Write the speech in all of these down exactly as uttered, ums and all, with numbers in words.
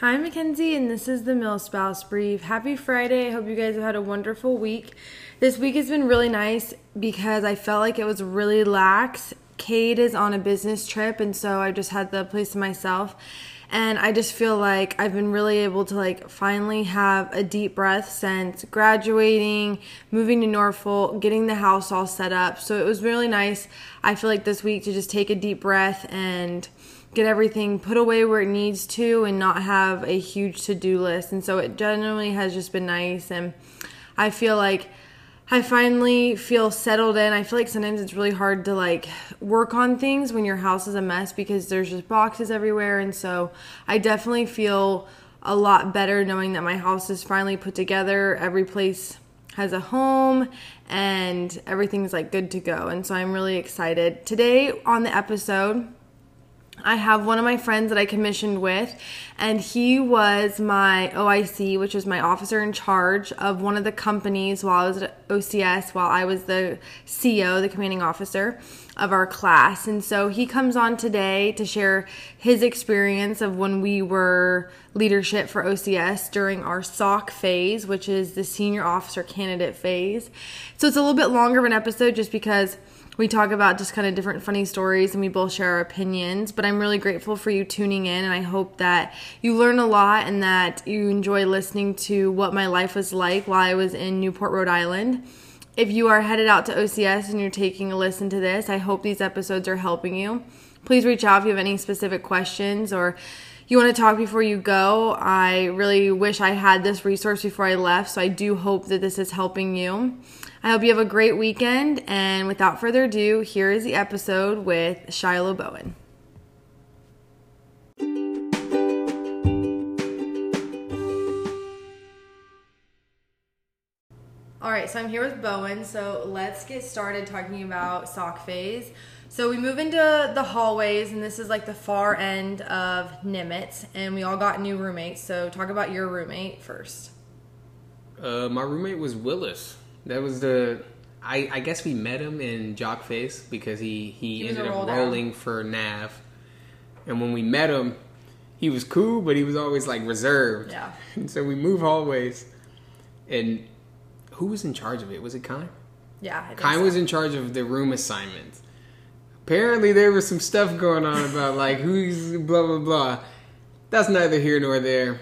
Hi, Mackenzie, and this is the Mill Spouse Brief. Happy Friday. I hope you guys have had a wonderful week. This week has been really nice because I felt like it was really lax. Kate is on a business trip, and so I just had the place to myself. And I just feel like I've been really able to, like, finally have a deep breath since graduating, moving to Norfolk, getting the house all set up. So it was really nice, I feel like, this week to just take a deep breath and get everything put away where it needs to and not have a huge to-do list. And so it generally has just been nice, and I feel like I finally feel settled in. I feel like sometimes it's really hard to, like, work on things when your house is a mess because there's just boxes everywhere. And so I definitely feel a lot better knowing that my house is finally put together. Every place has a home and everything's, like, good to go. And so I'm really excited. Today on the episode, I have one of my friends that I commissioned with, and he was my O I C, which was my officer in charge of one of the companies while I was at O C S, while I was the C O, the commanding officer of our class. And so he comes on today to share his experience of when we were leadership for O C S during our S O C phase, which is the senior officer candidate phase. So it's a little bit longer of an episode just because we talk about just kind of different funny stories and we both share our opinions, but I'm really grateful for you tuning in, and I hope that you learn a lot and that you enjoy listening to what my life was like while I was in Newport, Rhode Island. If you are headed out to O C S and you're taking a listen to this, I hope these episodes are helping you. Please reach out if you have any specific questions or you want to talk before you go. I really wish I had this resource before I left, so I do hope that this is helping you. I hope you have a great weekend, and without further ado, here is the episode with Shiloh Bowen. All right, so I'm here with Bowen, so let's get started talking about S O C phase. So we move into the hallways, and this is like the far end of Nimitz, and we all got new roommates. So talk about your roommate first. Uh, my roommate was Willis. That was the, I, I guess we met him in Jock Face because he, he, he ended up rolling out for Nav. And when we met him, he was cool, but he was always, like, reserved. Yeah. And so we move hallways, and who was in charge of it? Was it Kai? Yeah, I think Kai so. was in charge of the room assignments. Apparently, there was some stuff going on about, like, who's blah, blah, blah. That's neither here nor there.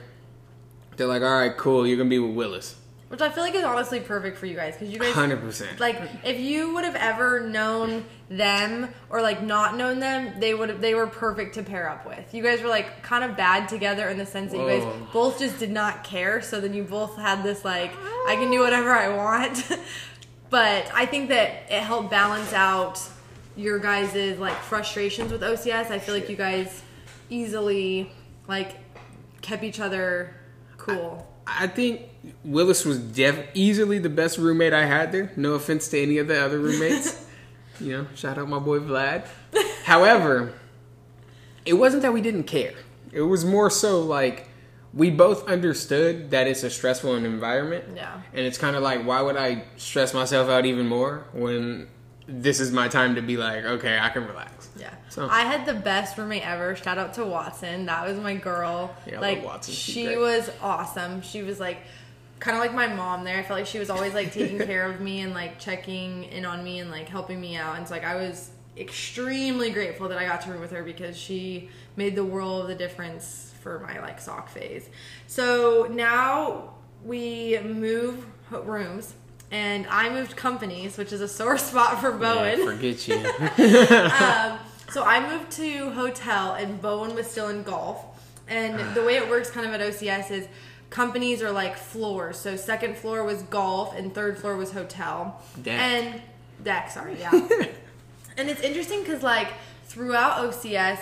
They're like, all right, cool, you're going to be with Willis. Which I feel like is honestly perfect for you guys. Because you guys... one hundred percent. Like, if you would have ever known them or, like, not known them, they would have, they were perfect to pair up with. You guys were, like, kind of bad together in the sense that Whoa. you guys both just did not care. So then you both had this, like, I can do whatever I want. But I think that it helped balance out your guys' like frustrations with O C S. I feel like you guys easily like kept each other cool. I, I think Willis was def- easily the best roommate I had there. No offense to any of the other roommates. You know, shout out my boy Vlad. However, it wasn't that we didn't care. It was more so like we both understood that it's a stressful environment. Yeah. And it's kind of like, why would I stress myself out even more when this is my time to be like, okay, I can relax. Yeah. So I had the best roommate ever. Shout out to Watson. That was my girl. Yeah, I like, love Watson. She's she great. was awesome. She was like kind of like my mom there. I felt like she was always like taking care of me and like checking in on me and like helping me out. And so like I was extremely grateful that I got to room with her because she made the world of the difference for my like S O C phase. So now we move rooms. And I moved companies, which is a sore spot for Bowen. Yeah, forget you. um, so I moved to hotel, and Bowen was still in golf. And the way it works kind of at O C S is companies are like floors. So second floor was golf, and third floor was hotel. Deck. And deck, sorry, yeah. And it's interesting because like throughout O C S,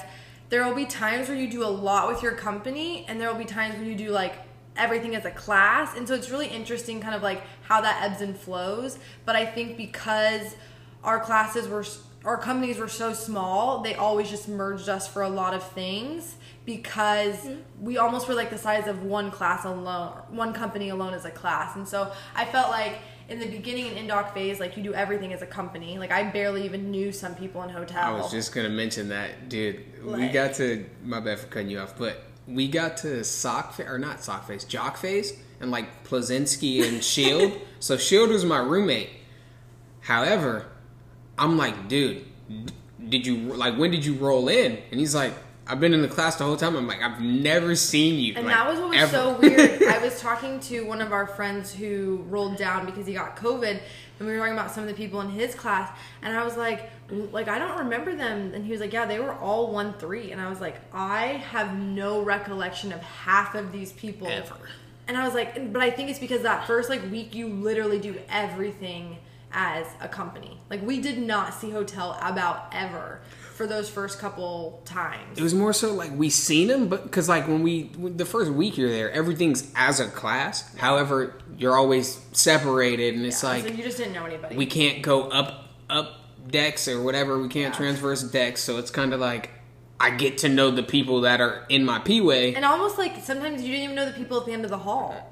there will be times where you do a lot with your company, and there will be times where you do like everything as a class, and so it's really interesting kind of like how that ebbs and flows. But I think because our classes were, our companies were so small, they always just merged us for a lot of things because mm-hmm. we almost were like the size of one class alone, one company alone as a class. And so I felt like in the beginning and in-doc phase, like you do everything as a company. Like I barely even knew some people in hotel. I was just going to mention that, dude. Like, we got to, my bad for cutting you off, but we got to sock fa- or not sock face, jock face, and like Plazinski and Shield. So Shield was my roommate. However, I'm like, dude, did you like when did you roll in? And he's like, I've been in the class the whole time. I'm like, I've never seen you. And like, that was what was ever. so weird. I was talking to one of our friends who rolled down because he got COVID, and we were talking about some of the people in his class, and I was like, like I don't remember them. And he was like, yeah, they were all one three. And I was like, I have no recollection of half of these people ever. And I was like, but I think it's because that first like week you literally do everything as a company. Like we did not see hotel about ever for those first couple times. It was more so like we seen them, but because like when we the first week you're there, everything's as a class. However, you're always separated, and it's yeah, like so you just didn't know anybody. We can't go up up decks or whatever. We can't yeah. transverse decks, so it's kind of like I get to know the people that are in my P-way, and almost like sometimes you didn't even know the people at the end of the hall.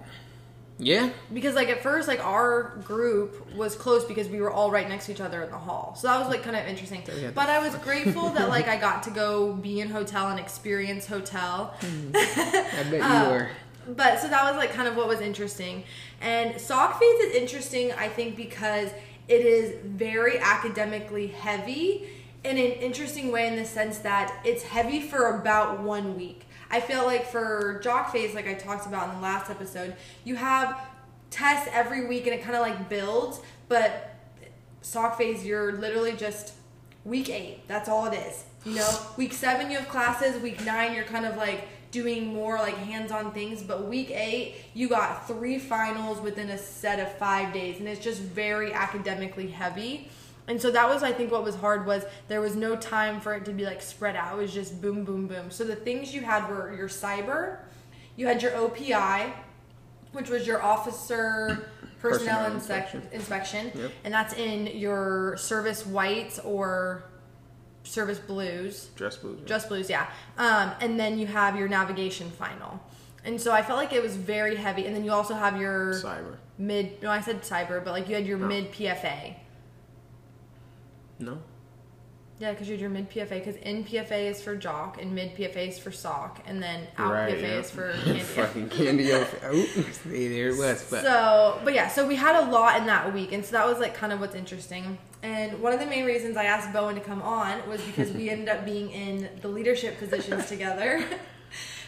Yeah. Because, like, at first, like, our group was close because we were all right next to each other in the hall. So that was, like, kind of interesting. But I was grateful that, like, I got to go be in hotel and experience hotel. I bet you uh, were. But, so that was, like, kind of what was interesting. And sock faith is interesting, I think, because it is very academically heavy in an interesting way in the sense that it's heavy for about one week. I feel like for jock phase, like I talked about in the last episode, you have tests every week and it kind of like builds, but sock phase, you're literally just week eight. That's all it is. You know, week seven, you have classes. Week nine, you're kind of like doing more like hands-on things. But week eight, you got three finals within a set of five days. And it's just very academically heavy. And so that was, I think, what was hard was there was no time for it to be, like, spread out. It was just boom, boom, boom. So the things you had were your cyber, you had your O P I, which was your officer personnel, personnel inspection, inspection. Yep. And that's in your service whites or service blues. Dress blues. Yeah. Dress blues, yeah. Um, and then you have your navigation final. And so I felt like it was very heavy. And then you also have your... Cyber. Mid... No, I said cyber, but, like, you had your no. mid-P F A. No. Yeah, because you had your mid-P F A, because in-P F A is for jock, and mid-P F A is for sock, and then out-P F A right, yeah. is for candy. Fucking candy. Oops, there it was. But. So, but yeah, so we had a lot in that week, and so that was, like, kind of what's interesting. And one of the main reasons I asked Bowen to come on was because we ended up being in the leadership positions together.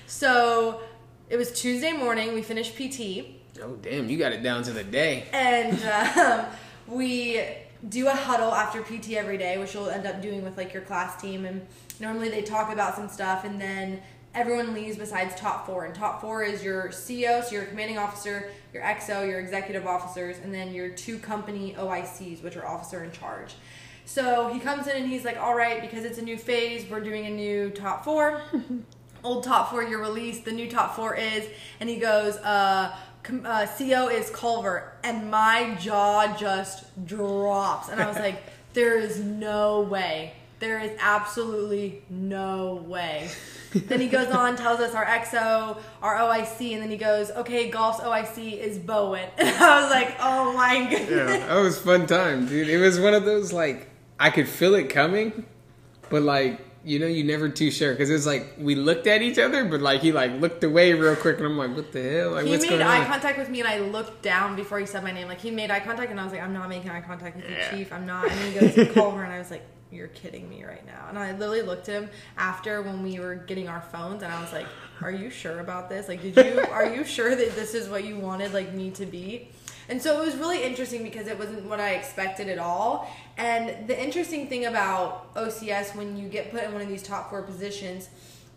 So, it was Tuesday morning. We finished P T. Oh, damn, you got it down to the day. And um, we... do a huddle after P T every day, which you'll end up doing with like your class team, and normally they talk about some stuff, and then everyone leaves besides top four. And top four is your C O, so your commanding officer, your X O, your executive officers, and then your two company O I Cs, which are officer in charge. So he comes in and he's like, all right, because it's a new phase, we're doing a new top four. Old top four, you're released. The new top four is, and he goes, uh Uh, C O is Culver, and my jaw just drops. And I was like, there is no way. There is absolutely no way. Then he goes on, tells us our X O, our O I C, and then he goes, okay, golf's O I C is Bowen. And I was like, oh my goodness. Yeah, that was fun time, dude. It was one of those, like, I could feel it coming, but, like, you know, you never too sure, because it's like we looked at each other, but like he like looked away real quick, and I'm like, what the hell? Like, he what's made going eye on? contact with me, and I looked down before he said my name. Like he made eye contact, and I was like, I'm not making eye contact with you, yeah. Chief. I'm not. And he goes to Culver, and I was like, you're kidding me right now. And I literally looked at him after when we were getting our phones, and I was like, are you sure about this? Like, did you? Are you sure that this is what you wanted? Like me to be? And so it was really interesting because it wasn't what I expected at all. And the interesting thing about O C S when you get put in one of these top four positions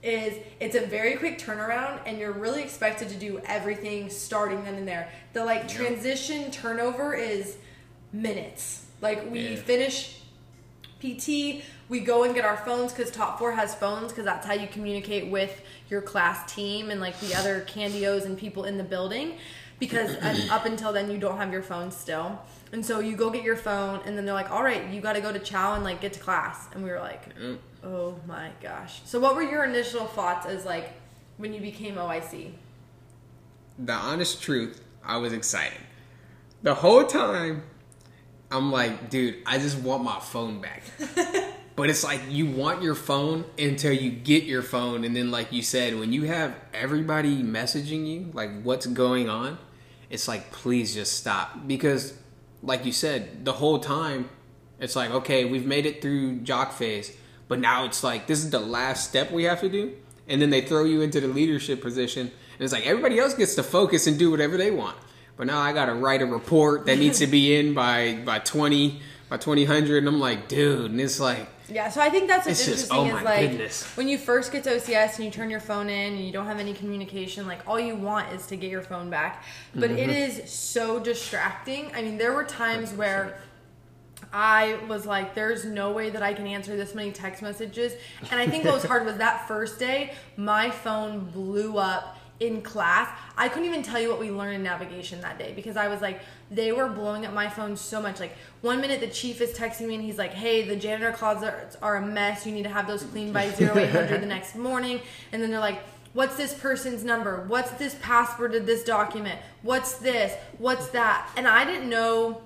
is it's a very quick turnaround, and you're really expected to do everything starting then and there. The, like, yeah. transition turnover is minutes. Like, we yeah. finish P T, we go and get our phones because top four has phones, because that's how you communicate with your class team and, like, the other candios and people in the building. Because up until then, you don't have your phone still. And so you go get your phone, and then they're like, all right, you got to go to chow and, like, get to class. And we were like, oh, my gosh. So what were your initial thoughts as, like, when you became O I C? The honest truth, I was excited. The whole time, I'm like, dude, I just want my phone back. But it's like you want your phone until you get your phone. And then like you said, when you have everybody messaging you, like what's going on, it's like, please just stop. Because like you said, the whole time, it's like, okay, we've made it through jock phase. But now it's like, this is the last step we have to do. And then they throw you into the leadership position. And it's like, everybody else gets to focus and do whatever they want. But now I got to write a report that needs to be in by, by twenty, by twenty hundred. And I'm like, dude. And it's like. Yeah, so I think that's what's interesting just, oh my is like goodness. When you first get to O C S and you turn your phone in and you don't have any communication, like all you want is to get your phone back. But mm-hmm. it is so distracting. I mean, there were times one hundred percent where I was like, there's no way that I can answer this many text messages. And I think what was hard was that first day, my phone blew up. In class, I couldn't even tell you what we learned in navigation that day because I was like, they were blowing up my phone so much. Like one minute the chief is texting me and he's like, hey, the janitor closets are a mess. You need to have those cleaned by oh eight hundred the next morning. And then they're like, what's this person's number? What's this password to this document? What's this? What's that? And I didn't know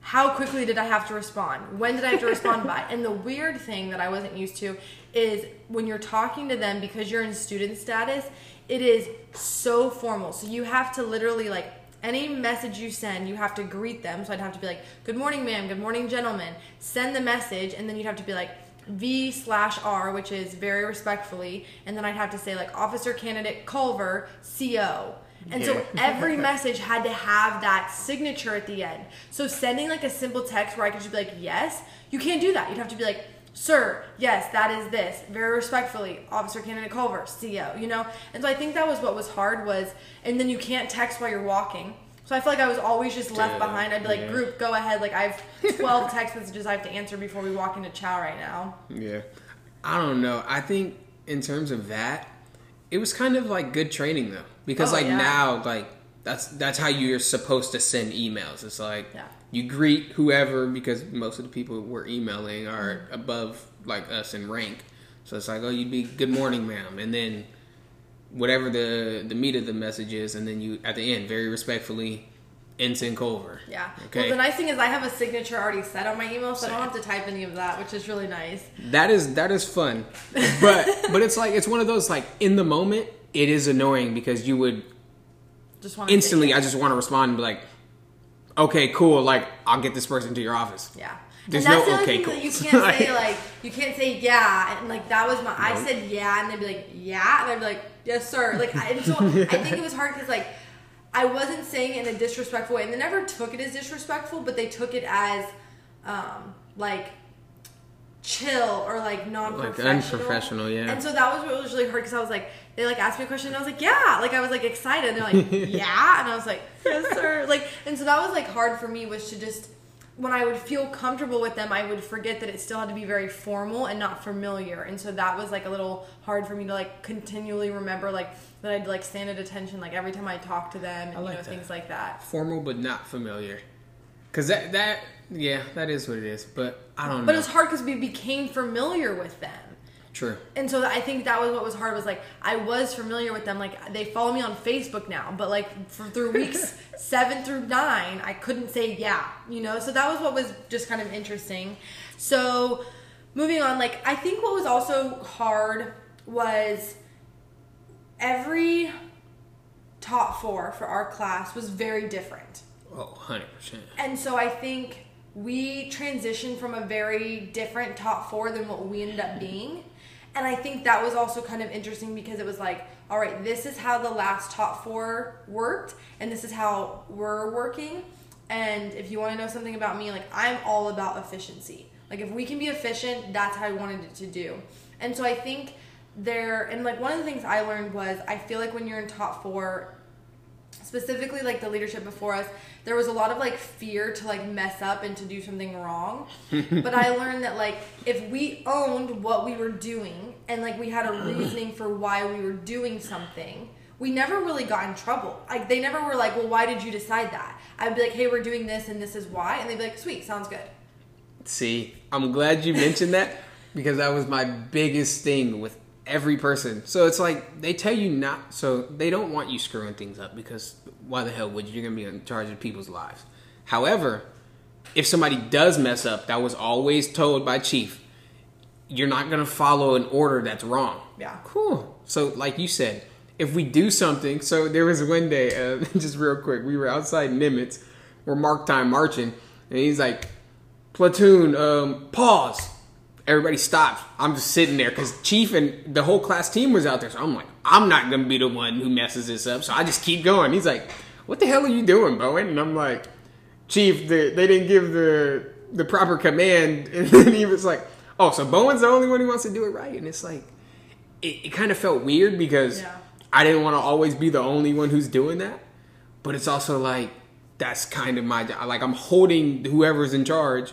how quickly did I have to respond. When did I have to respond by? And the weird thing that I wasn't used to is when you're talking to them because you're in student status, it is so formal. So you have to literally, like, any message you send, you have to greet them. So I'd have to be like, good morning, ma'am. Good morning, gentlemen. Send the message. And then you'd have to be like V slash R, which is very respectfully. And then I'd have to say, like, officer candidate Culver, C O. And yeah. So every message had to have that signature at the end. So sending, like, a simple text where I could just be like, yes, you can't do that. You'd have to be like, sir, yes, that is this. Very respectfully, Officer Candidate Culver, C O, you know? And so I think that was what was hard was, and then you can't text while you're walking. So I feel like I was always just left yeah, behind. I'd be like, yeah. group, go ahead. Like, I have twelve text messages I have to answer before we walk into chow right now. Yeah. I don't know. I think in terms of that, it was kind of like good training, though. Because, oh, like, yeah. now, like, that's that's how you're supposed to send emails. It's like... Yeah. You greet whoever because most of the people we're emailing are above like us in rank. So it's like, oh, you'd be good morning, ma'am. And then whatever the, the meat of the message is. And then you, at the end, very respectfully, Ensign Culver. Yeah. Okay. Well, the nice thing is I have a signature already set on my email, so Same. I don't have to type any of that, which is really nice. That is, that is fun. But, but it's like, it's one of those, like in the moment, it is annoying because you would just want to instantly, I just want to respond and be like, okay, cool, like, I'll get this person to your office. Yeah. There's and that's no the okay, cool. That you can't say, like, you can't say, yeah, and, like, that was my, nope. I said, yeah, and they'd be like, yeah, and I'd be like, yes, sir. Like, I, and so I think it was hard because, like, I wasn't saying it in a disrespectful way, and they never took it as disrespectful, but they took it as, um, like, chill or, like, non-professional. Like, unprofessional, yeah. And so that was what was really hard because I was like, they, like, asked me a question, and I was like, yeah. Like, I was, like, excited. And they're like, yeah. And I was like, yes, sir. Like, and so that was, like, hard for me was to just, when I would feel comfortable with them, I would forget that it still had to be very formal and not familiar. And so that was, like, a little hard for me to, like, continually remember, like, that I'd, like, stand at attention, like, every time I talked to them and, like, you know, that. Things like that. Formal but not familiar. Because that, that, yeah, that is what it is. But I don't but know. But it was hard because we became familiar with them. True. And so I think that was what was hard was like I was familiar with them, like they follow me on Facebook now, but like for, through weeks seven through nine I couldn't say yeah, you know, so that was what was just kind of interesting. So moving on, like I think what was also hard was every top four for our class was very different. Oh, one hundred percent. And so I think we transitioned from a very different top four than what we ended up being. And I think that was also kind of interesting because it was like, all right, this is how the last top four worked, and this is how we're working. And if you want to know something about me, like I'm all about efficiency. Like if we can be efficient, that's how I wanted it to do. And so I think there, and like one of the things I learned was I feel like when you're in top four, specifically like the leadership before us, there was a lot of like fear to like mess up and to do something wrong. But I learned that like if we owned what we were doing and like we had a reasoning for why we were doing something, we never really got in trouble. Like they never were like, well, why did you decide that? I'd be like, hey, we're doing this and this is why. And they'd be like, sweet, sounds good. See, I'm glad you mentioned that because that was my biggest thing with every person. So it's like they tell you not, so they don't want you screwing things up because why the hell would you? You're going to be in charge of people's lives. However, if somebody does mess up, that was always told by Chief, you're not going to follow an order that's wrong. Yeah. Cool. So like you said, if we do something, so there was one day, uh, just real quick, we were outside Nimitz, we're mark time marching, and he's like, platoon, um, pause. Everybody stops. I'm just sitting there because Chief and the whole class team was out there. So I'm like, I'm not going to be the one who messes this up. So I just keep going. He's like, what the hell are you doing, Bowen? And I'm like, Chief, the, they didn't give the the proper command. And then he was like, oh, so Bowen's the only one who wants to do it right. And it's like, it, it kind of felt weird because yeah. I didn't want to always be the only one who's doing that. But it's also like, that's kind of my job. Like, I'm holding whoever's in charge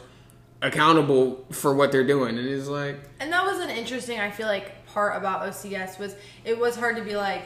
accountable for what they're doing. And it's like, and that was an interesting, I feel like, part about O C S was it was hard to be like,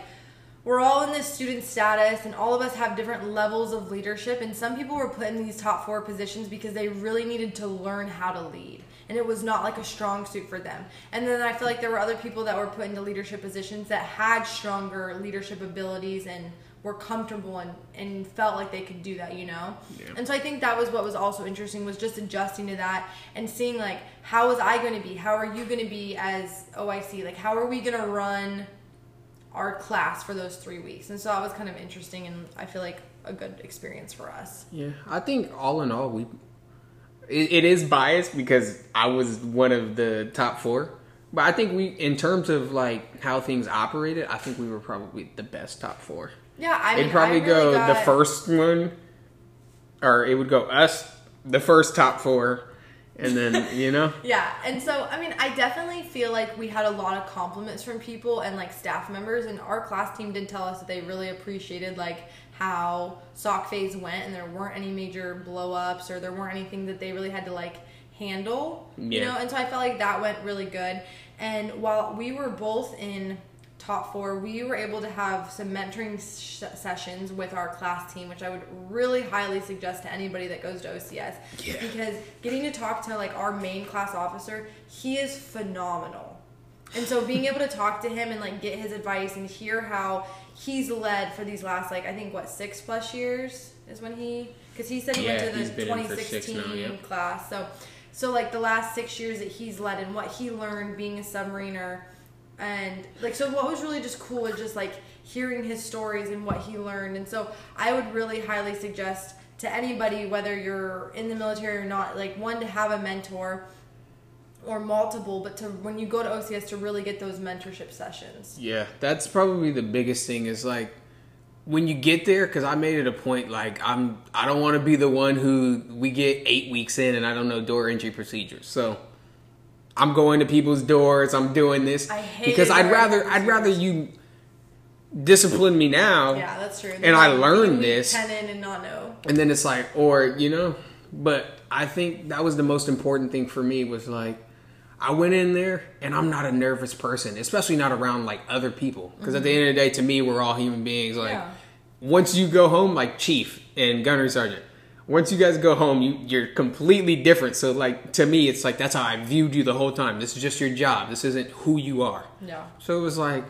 we're all in this student status and all of us have different levels of leadership, and some people were put in these top four positions because they really needed to learn how to lead and it was not like a strong suit for them. And then I feel like there were other people that were put into leadership positions that had stronger leadership abilities and were comfortable and, and felt like they could do that, you know? Yeah. And so I think that was what was also interesting, was just adjusting to that and seeing, like, how was I going to be? How are you going to be as O I C? Like, how are we going to run our class for those three weeks? And so that was kind of interesting and I feel like a good experience for us. Yeah, I think all in all, we it, it is biased because I was one of the top four. But I think we, in terms of, like, how things operated, I think we were probably the best top four. Yeah, I mean, it'd probably I really go got... the first one, or it would go us, the first top four, and then, you know? Yeah, and so, I mean, I definitely feel like we had a lot of compliments from people and, like, staff members, and our class team did tell us that they really appreciated, like, how sock phase went, and there weren't any major blow-ups, or there weren't anything that they really had to, like, handle, yeah. you know? And so I felt like that went really good, and while we were both in top four, we were able to have some mentoring sh- sessions with our class team, which I would really highly suggest to anybody that goes to O C S, yeah. because getting to talk to, like, our main class officer, he is phenomenal. And so being able to talk to him and, like, get his advice and hear how he's led for these last, like, I think, what, six plus years is when he, because he said he yeah, went to the twenty sixteen now, yeah. class, so so like the last six years that he's led and what he learned being a submariner. And, like, so what was really just cool was just, like, hearing his stories and what he learned. And so I would really highly suggest to anybody, whether you're in the military or not, like, one, to have a mentor or multiple, but to, when you go to O C S, to really get those mentorship sessions. Yeah, that's probably the biggest thing is, like, when you get there, because I made it a point, like, I'm, I don't want to be the one who we get eight weeks in and I don't know door entry procedures, so I'm going to people's doors. I'm doing this I hate because I'd rather I'd rather you discipline me now. Yeah, that's true. And then I learn this and not know. And then it's like, or, you know, but I think that was the most important thing for me was, like, I went in there and I'm not a nervous person, especially not around, like, other people. Because mm-hmm. at the end of the day, to me, we're all human beings. Like, yeah. once you go home, like Chief and Gunnery Sergeant, once you guys go home, you, you're completely different. So, like, to me, it's like, that's how I viewed you the whole time. This is just your job. This isn't who you are. Yeah. So it was like,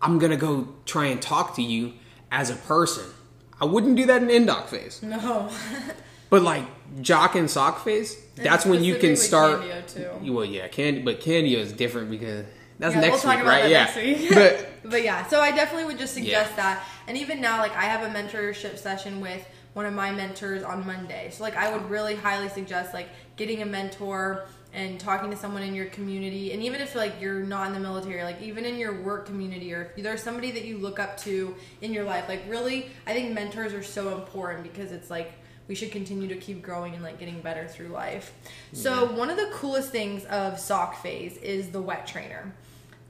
I'm going to go try and talk to you as a person. I wouldn't do that in indoc phase. No. But, like, jock and sock phase, and that's when you can start. Candio too. Well, yeah, candy, but Candio is different because that's yeah, next we'll talk week, about right? That yeah. Next week. But, but yeah, so I definitely would just suggest yeah. that. And even now, like, I have a mentorship session with one of my mentors on Monday. So, like, I would really highly suggest, like, getting a mentor and talking to someone in your community. And even if, like, you're not in the military, like, even in your work community, or if there's somebody that you look up to in your life, like, really, I think mentors are so important because it's like, we should continue to keep growing and, like, getting better through life. So yeah. one of the coolest things of sock phase is the wet trainer.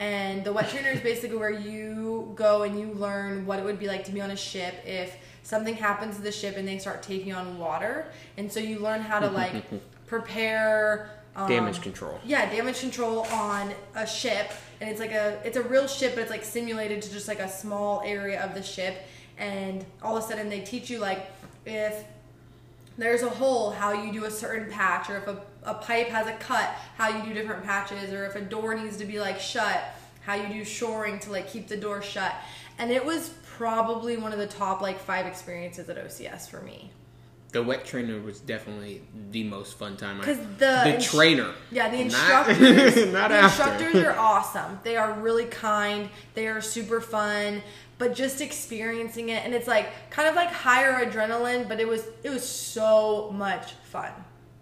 And the wet trainer is basically where you go and you learn what it would be like to be on a ship if something happens to the ship and they start taking on water. And so you learn how to, like, prepare um, damage control. Yeah, damage control on a ship. And it's like a it's a real ship, but it's, like, simulated to just, like, a small area of the ship. And all of a sudden they teach you, like, if there's a hole, how you do a certain patch, or if a, a pipe has a cut, how you do different patches, or if a door needs to be, like, shut, how you do shoring to, like, keep the door shut. And it was probably one of the top, like, five experiences at O C S for me. The wet trainer was definitely the most fun time. Because the, the ins- trainer. Yeah, the instructors. Not, not the after. Instructors are awesome. They are really kind. They are super fun. But just experiencing it, and it's like kind of like higher adrenaline, but it was it was so much fun.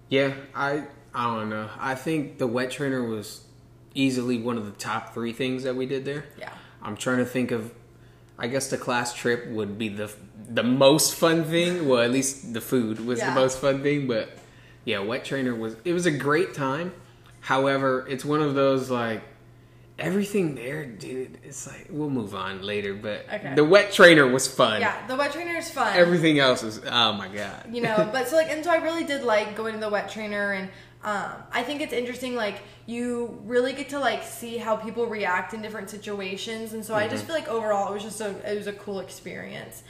Yeah, I I don't know. I think the wet trainer was easily one of the top three things that we did there. Yeah. I'm trying to think of, I guess the class trip would be the the most fun thing. Well, at least the food was yeah. the most fun thing, but yeah, wet trainer was, it was a great time. However, it's one of those like, everything there, dude, it's like, we'll move on later, but okay. The wet trainer was fun. Yeah, the wet trainer is fun. Everything else is, oh my God. You know, but so like, and so I really did like going to the wet trainer, and um, I think it's interesting, like, you really get to like see how people react in different situations, and so mm-hmm. I just feel like overall it was just a, it was a cool experience.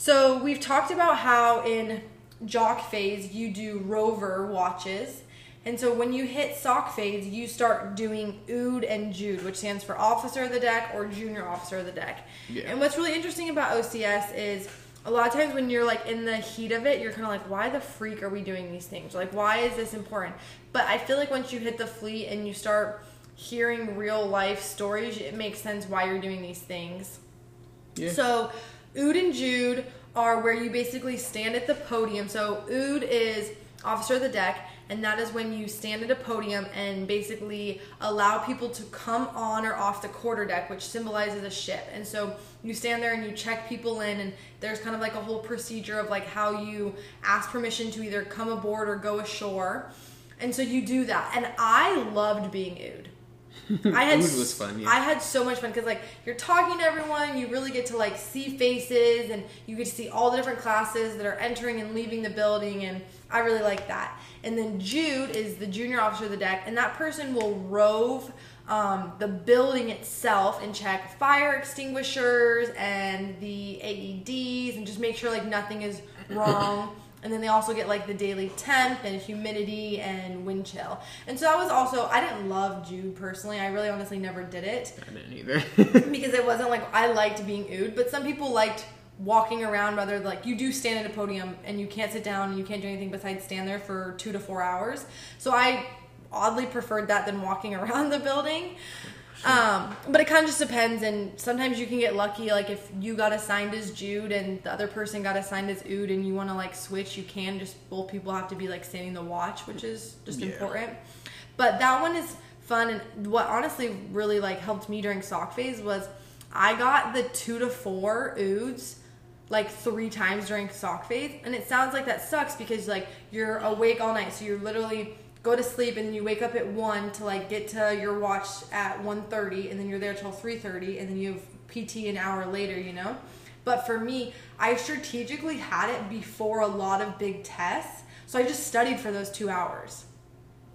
So we've talked about how in jock phase you do rover watches. And so when you hit sock phase, you start doing O O D and J U D, which stands for Officer of the Deck or Junior Officer of the Deck. Yeah. And what's really interesting about O C S is a lot of times when you're like in the heat of it, you're kind of like, why the freak are we doing these things? Like, why is this important? But I feel like once you hit the fleet and you start hearing real life stories, it makes sense why you're doing these things. Yeah. So O O D and J U D are where you basically stand at the podium. So O O D is Officer of the Deck, and that is when you stand at a podium and basically allow people to come on or off the quarterdeck, which symbolizes a ship. And so you stand there and you check people in, and there's kind of like a whole procedure of like how you ask permission to either come aboard or go ashore. And so you do that. And I loved being O O D. I had, Food was fun, yeah. I had so much fun because like you're talking to everyone, you really get to like see faces, and you get to see all the different classes that are entering and leaving the building, and I really like that. And then J U D is the Junior Officer of the Deck, and that person will rove um, the building itself and check fire extinguishers and the A E Ds and just make sure like nothing is wrong. And then they also get like the daily temp and humidity and wind chill. And so that was also, I didn't love J U D personally. I really honestly never did it. I didn't either. Because it wasn't like, I liked being O O D, but some people liked walking around rather, like you do stand at a podium and you can't sit down and you can't do anything besides stand there for two to four hours. So I oddly preferred that than walking around the building. Um, but it kind of just depends, and sometimes you can get lucky, like if you got assigned as J U D and the other person got assigned as O O D and you want to like switch, you can, just both people have to be like standing the watch, which is just yeah. important. But that one is fun, and what honestly really like helped me during sock phase was I got the two to four O O Ds like three times during sock phase, and it sounds like that sucks because like you're awake all night, so you're literally go to sleep and you wake up at one to like get to your watch at one thirty, and then you're there till three thirty, and then you have P T an hour later, you know? But for me, I strategically had it before a lot of big tests, so I just studied for those two hours.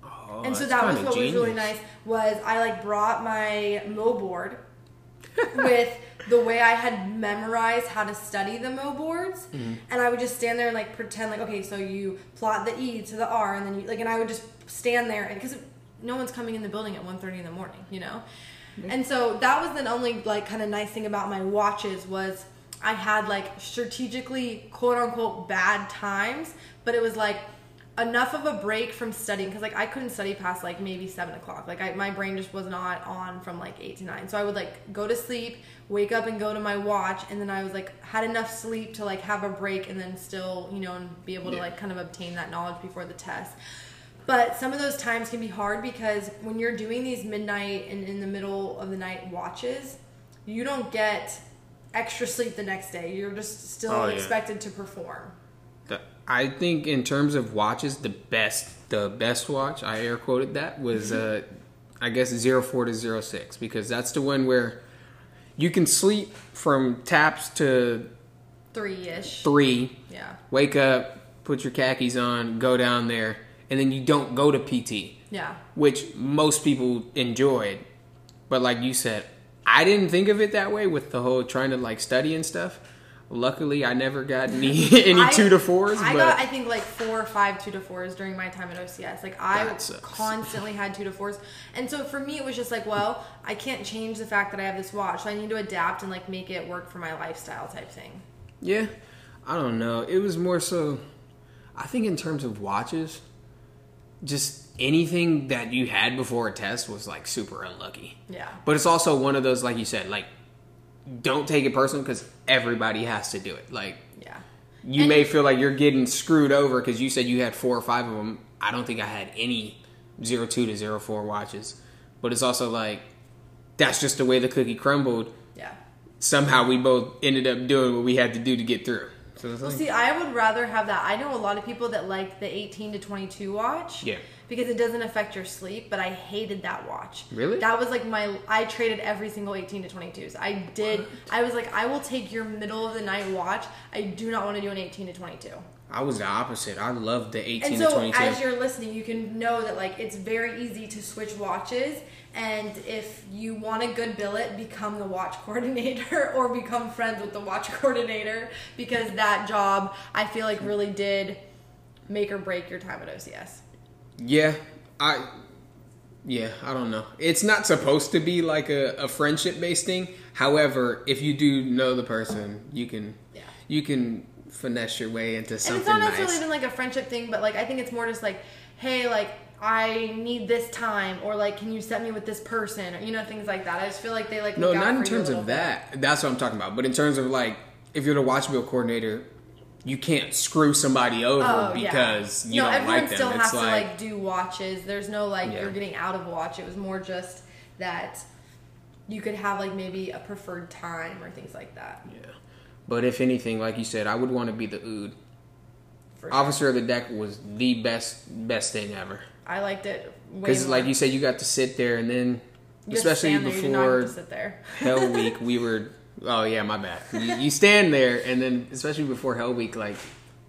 Oh, and so that was what genius. was really nice was I like brought my Mo board with the way I had memorized how to study the Mo boards, mm-hmm. and I would just stand there and like pretend like, okay, so you plot the E to the R, and then you like, and I would just stand there, and because no one's coming in the building at one thirty in the morning, you know, mm-hmm. and so that was the only like kind of nice thing about my watches was I had like strategically quote unquote bad times, but it was like enough of a break from studying, because like I couldn't study past like maybe seven o'clock, like I, my brain just was not on from like eight to nine, so I would like go to sleep, wake up and go to my watch, and then I was like had enough sleep to like have a break and then still, you know, and be able yeah. to like kind of obtain that knowledge before the test. But some of those times can be hard because when you're doing these midnight and in the middle of the night watches, you don't get extra sleep the next day, you're just still oh, expected yeah. to perform. I think in terms of watches, the best, the best watch, I air quoted that, was, uh, I guess, oh four to oh six, because that's the one where you can sleep from taps to three-ish. Three. Yeah. Wake up, put your khakis on, go down there, and then you don't go to P T. Yeah. Which most people enjoyed. But like you said, I didn't think of it that way with the whole trying to like study and stuff. Luckily, I never got any any I, two to fours. I but got, I think, like four or five two to fours during my time at O C S. Like, I constantly had two to fours. And so for me, it was just like, well, I can't change the fact that I have this watch, so I need to adapt and, like, make it work for my lifestyle type thing. Yeah. I don't know. It was more so, I think in terms of watches, just anything that you had before a test was like super unlucky. Yeah. But it's also one of those, like you said, like don't take it personal because everybody has to do it. Like, yeah, you and may feel like you're getting screwed over because you said you had four or five of them. I don't think I had any oh two to oh four watches. But it's also like, that's just the way the cookie crumbled. Yeah. Somehow we both ended up doing what we had to do to get through. So well, like, see, I would rather have that. I know a lot of people that like the eighteen to twenty-two watch. Yeah. Because it doesn't affect your sleep, but I hated that watch. Really? That was like my, I traded every single eighteen to twenty-twos. I did. What? I was like, I will take your middle of the night watch. I do not want to do an eighteen to twenty-two. I was the opposite. I loved the eighteen to twenty-two. And so as you're listening, you can know that like it's very easy to switch watches. And if you want a good billet, become the watch coordinator or become friends with the watch coordinator, because that job, I feel like, really did make or break your time at O C S. Yeah, I yeah, I don't know. It's not supposed to be like a, a friendship-based thing. However, if you do know the person, you can yeah. you can finesse your way into something nice. And it's not nice. necessarily even like a friendship thing, but like I think it's more just like, hey, like, I need this time, or like, can you set me with this person, or you know, things like that. I just feel like they like no, not in terms of that. That's what I'm talking about. But in terms of like, if you're the watch bill coordinator, you can't screw somebody over oh, because yeah. you no, don't like them. No, everyone still it's has like, to like do watches. There's no like yeah. you're getting out of watch. It was more just that you could have like maybe a preferred time or things like that. Yeah, but if anything, like you said, I would want to be the Ood. Sure. Officer of the Deck was the best best thing ever. I liked it way more. Because like you said, you got to sit there, and then, you especially there, before you sit there. Hell Week, we were, oh yeah, my bad. You, you stand there, and then, especially before Hell Week, like,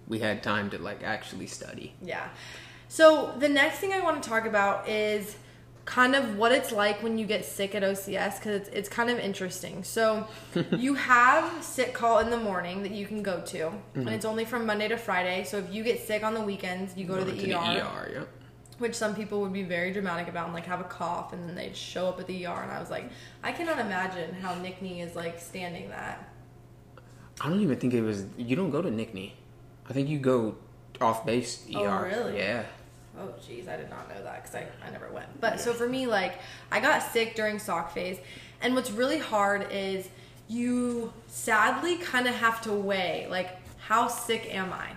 we had time to, like, actually study. Yeah. So, the next thing I want to talk about is kind of what it's like when you get sick at O C S, because it's, it's kind of interesting. So, you have sick call in the morning that you can go to, mm-hmm. and it's only from Monday to Friday, so if you get sick on the weekends, you go, go to the to E R. The E R, yep. Which some people would be very dramatic about and, like, have a cough, and then they'd show up at the E R, and I was like, I cannot imagine how Nickney is, like, standing that. I don't even think it was... You don't go to Nickney. I think you go off-base E R. Oh, really? Yeah. Oh, jeez, I did not know that, because I, I never went. But, yeah. So, for me, like, I got sick during sock phase, and what's really hard is you sadly kind of have to weigh, like, how sick am I?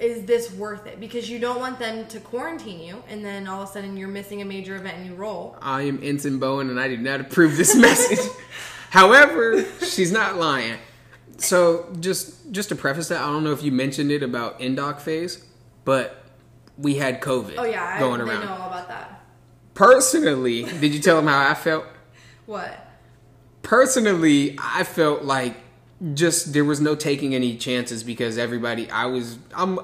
Is this worth it? Because you don't want them to quarantine you, and then all of a sudden you're missing a major event and you roll. I am Ensign Bowen, and I do not approve this message. However, she's not lying. So just just to preface that, I don't know if you mentioned it about endoc phase, but we had COVID. Oh yeah, going I, around. I know all about that. Personally, did you tell them how I felt? What? Personally, I felt like. Just, there was no taking any chances because everybody, I was, I'm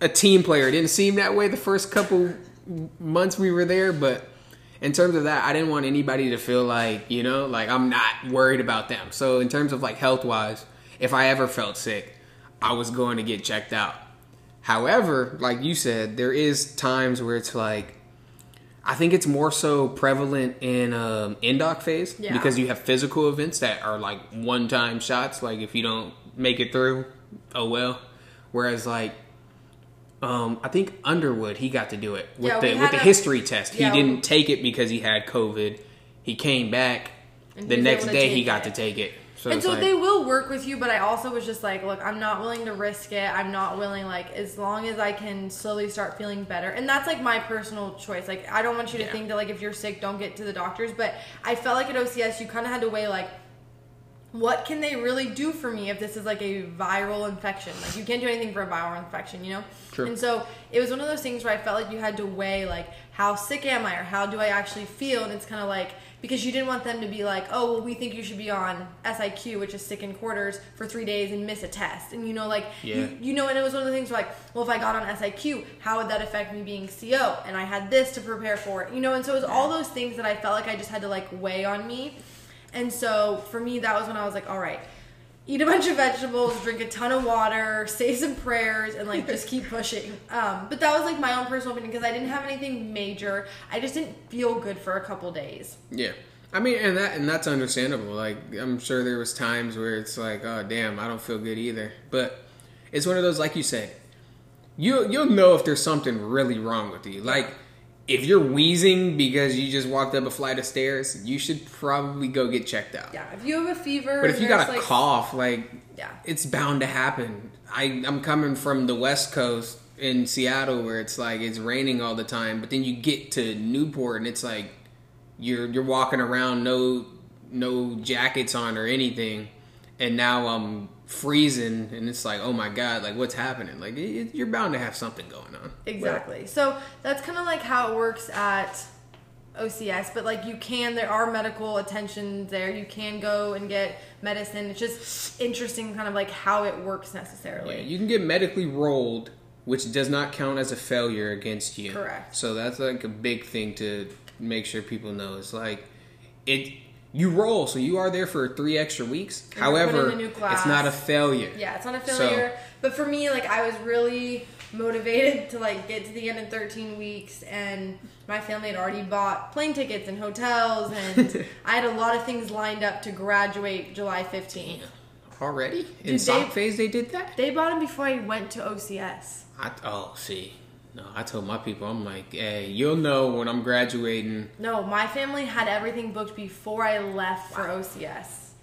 a team player. It didn't seem that way the first couple months we were there, but in terms of that, I didn't want anybody to feel like, you know, like I'm not worried about them. So in terms of like health-wise, if I ever felt sick, I was going to get checked out. However, like you said, there is times where it's like, I think it's more so prevalent in um, endoc phase yeah. because you have physical events that are like one-time shots. Like if you don't make it through, oh well. Whereas like um, I think Underwood, he got to do it with yeah, the with the a, history test. Yeah, he didn't take it because he had COVID. He came back the next day. He got it. to take it. So and so like, they will work with you, but I also was just like, look, I'm not willing to risk it. I'm not willing, like, as long as I can slowly start feeling better. And that's, like, my personal choice. Like, I don't want you to yeah. think that, like, if you're sick, don't get to the doctors. But I felt like at O C S, you kind of had to weigh, like, what can they really do for me if this is, like, a viral infection? Like, you can't do anything for a viral infection, you know? True. And so it was one of those things where I felt like you had to weigh, like, how sick am I or how do I actually feel? And it's kind of like... Because you didn't want them to be like, oh, well, we think you should be on S I Q, which is sick in quarters, for three days and miss a test. And, you know, like, yeah. you, you know, and it was one of the things where, like, well, if I got on S I Q, how would that affect me being C O? And I had this to prepare for it, you know? And so it was all those things that I felt like I just had to, like, weigh on me. And so for me, that was when I was like, all right, eat a bunch of vegetables, drink a ton of water, say some prayers, and, like, just keep pushing. Um, but that was, like, my own personal opinion because I didn't have anything major. I just didn't feel good for a couple days. Yeah. I mean, and that and that's understandable. Like, I'm sure there was times where it's like, oh, damn, I don't feel good either. But it's one of those, like you said, you, you'll know if there's something really wrong with you. Like, if you're wheezing because you just walked up a flight of stairs, you should probably go get checked out. Yeah, if you have a fever. But if you got a like, cough, like, yeah, it's bound to happen. I, I'm coming from the West Coast in Seattle where it's like it's raining all the time, but then you get to Newport and it's like you're you're walking around no no jackets on or anything, and now I'm freezing and it's like, oh my god, like what's happening? Like it, you're bound to have something going on. Exactly. Right. So that's kind of like how it works at O C S, but like you can, there are medical attentions there. You can go and get medicine. It's just interesting kind of like how it works necessarily. Yeah, you can get medically rolled, which does not count as a failure against you. Correct. So that's like a big thing to make sure people know. It's like it you roll, so you are there for three extra weeks. And however, it's not a failure. Yeah, it's not a failure. So, but for me, like I was really motivated to like get to the end in thirteen weeks, and my family had already bought plane tickets and hotels, and I had a lot of things lined up to graduate July fifteenth. Already? In Dude, sock they, phase they did that? They bought them before I went to O C S. I, oh, see. No, I told my people, I'm like, hey, you'll know when I'm graduating. No, my family had everything booked before I left for wow. O C S.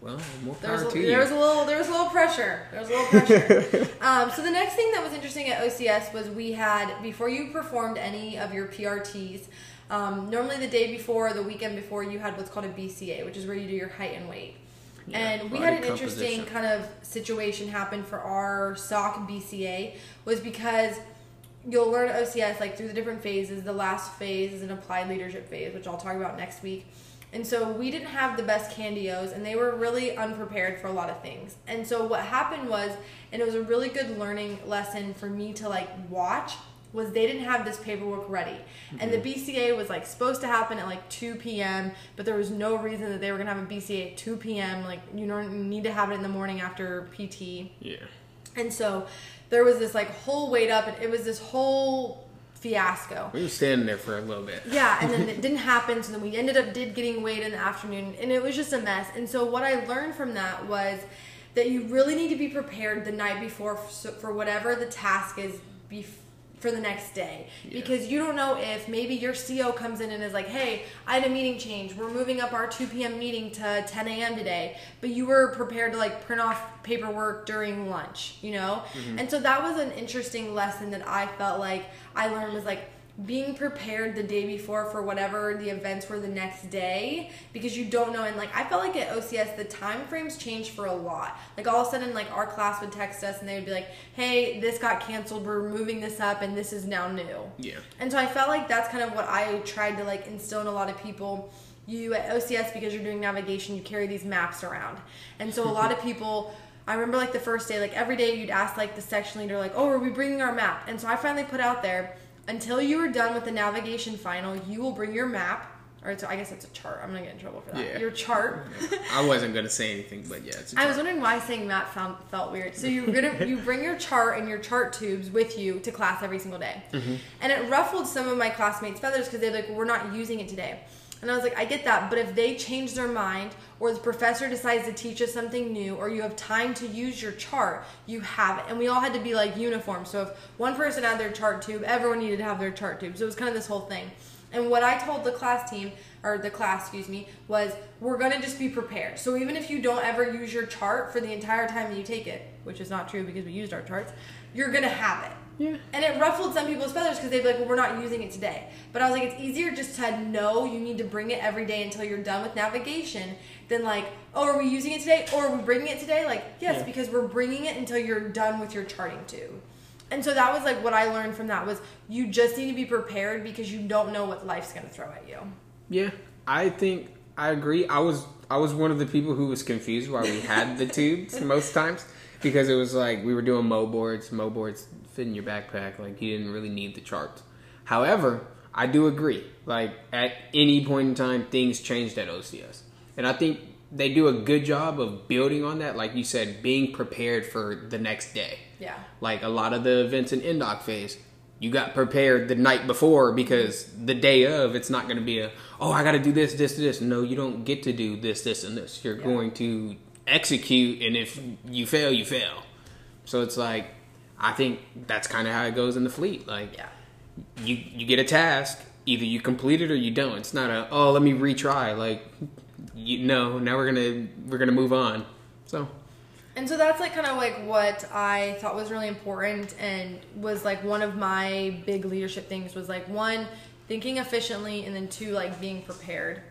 Well, more power there was, to you. There was a little, there was a little pressure. There was a little pressure. um, so the next thing that was interesting at O C S was we had, before you performed any of your P R Ts, um, normally the day before or the weekend before, you had what's called a B C A, which is where you do your height and weight. Yeah, and we had an interesting kind of situation happen for our S O C B C A, was because you'll learn O C S like through the different phases. The last phase is an applied leadership phase, which I'll talk about next week. And so we didn't have the best candios, and they were really unprepared for a lot of things. And so what happened was, and it was a really good learning lesson for me to like watch, was they didn't have this paperwork ready. Mm-hmm. And the B C A was like supposed to happen at like two p.m., but there was no reason that they were going to have a B C A at two p.m. Like, you don't need to have it in the morning after P T. Yeah. And so there was this like whole wait up, and it was this whole fiasco. We were standing there for a little bit. Yeah, and then it didn't happen, so then we ended up did getting weighed in the afternoon, and it was just a mess. And so what I learned from that was that you really need to be prepared the night before for whatever the task is before. For the next day, yeah. Because you don't know if maybe your C O comes in and is like, hey, I had a meeting change. We're moving up our two p.m. meeting to ten a.m. today, but you were prepared to like print off paperwork during lunch, you know? Mm-hmm. And so that was an interesting lesson that I felt like I learned, was like being prepared the day before for whatever the events were the next day, because you don't know. And like I felt like at O C S the time frames changed for a lot. Like all of a sudden, like our class would text us and they would be like, hey, this got canceled, we're moving this up, and this is now new. Yeah. And so I felt like that's kind of what I tried to like instill in a lot of people. You at O C S, because you're doing navigation, you carry these maps around, and so a lot of people, I remember like the first day, like every day you'd ask like the section leader, like, oh, are we bringing our map? And so I finally put out there, until you are done with the navigation final, you will bring your map. Or it's, I guess it's a chart. I'm going to get in trouble for that. Yeah. Your chart. I wasn't going to say anything, but yeah, it's a chart. I was wondering why saying map found, felt weird. So you're gonna, you bring your chart and your chart tubes with you to class every single day. Mm-hmm. And it ruffled some of my classmates' feathers because they're like, we're not using it today. And I was like, I get that, but if they change their mind, or the professor decides to teach us something new, or you have time to use your chart, you have it. And we all had to be like uniform. So if one person had their chart tube, everyone needed to have their chart tube. So it was kind of this whole thing. And what I told the class team, or the class, excuse me, was we're going to just be prepared. So even if you don't ever use your chart for the entire time that you take it, which is not true because we used our charts, you're going to have it. Yeah. And it ruffled some people's feathers because they'd be like, well, we're not using it today. But I was like, it's easier just to know you need to bring it every day until you're done with navigation than like, oh, are we using it today? Or are we bringing it today? Like, yes, yeah. Because we're bringing it until you're done with your charting too. And so that was like what I learned from that, was you just need to be prepared because you don't know what life's going to throw at you. Yeah, I think I agree. I was I was one of the people who was confused why we had the tubes most times. Because it was like we were doing mo boards. Mo boards fit in your backpack. Like, you didn't really need the charts. However, I do agree. Like, at any point in time, things changed at O C S. And I think they do a good job of building on that. Like you said, being prepared for the next day. Yeah. Like, a lot of the events in N D O C phase, you got prepared the night before, because the day of, it's not going to be a, oh, I got to do this, this, this. No, you don't get to do this, this, and this. You're yeah. going to execute, and if you fail, you fail. So it's like, I think that's kind of how it goes in the fleet. Like, yeah. you you get a task, either you complete it or you don't. It's not a oh let me retry. Like, you no, now we're gonna we're gonna move on. So. And so that's like kind of like what I thought was really important and was like one of my big leadership things was like one, thinking efficiently, and then two, like being prepared.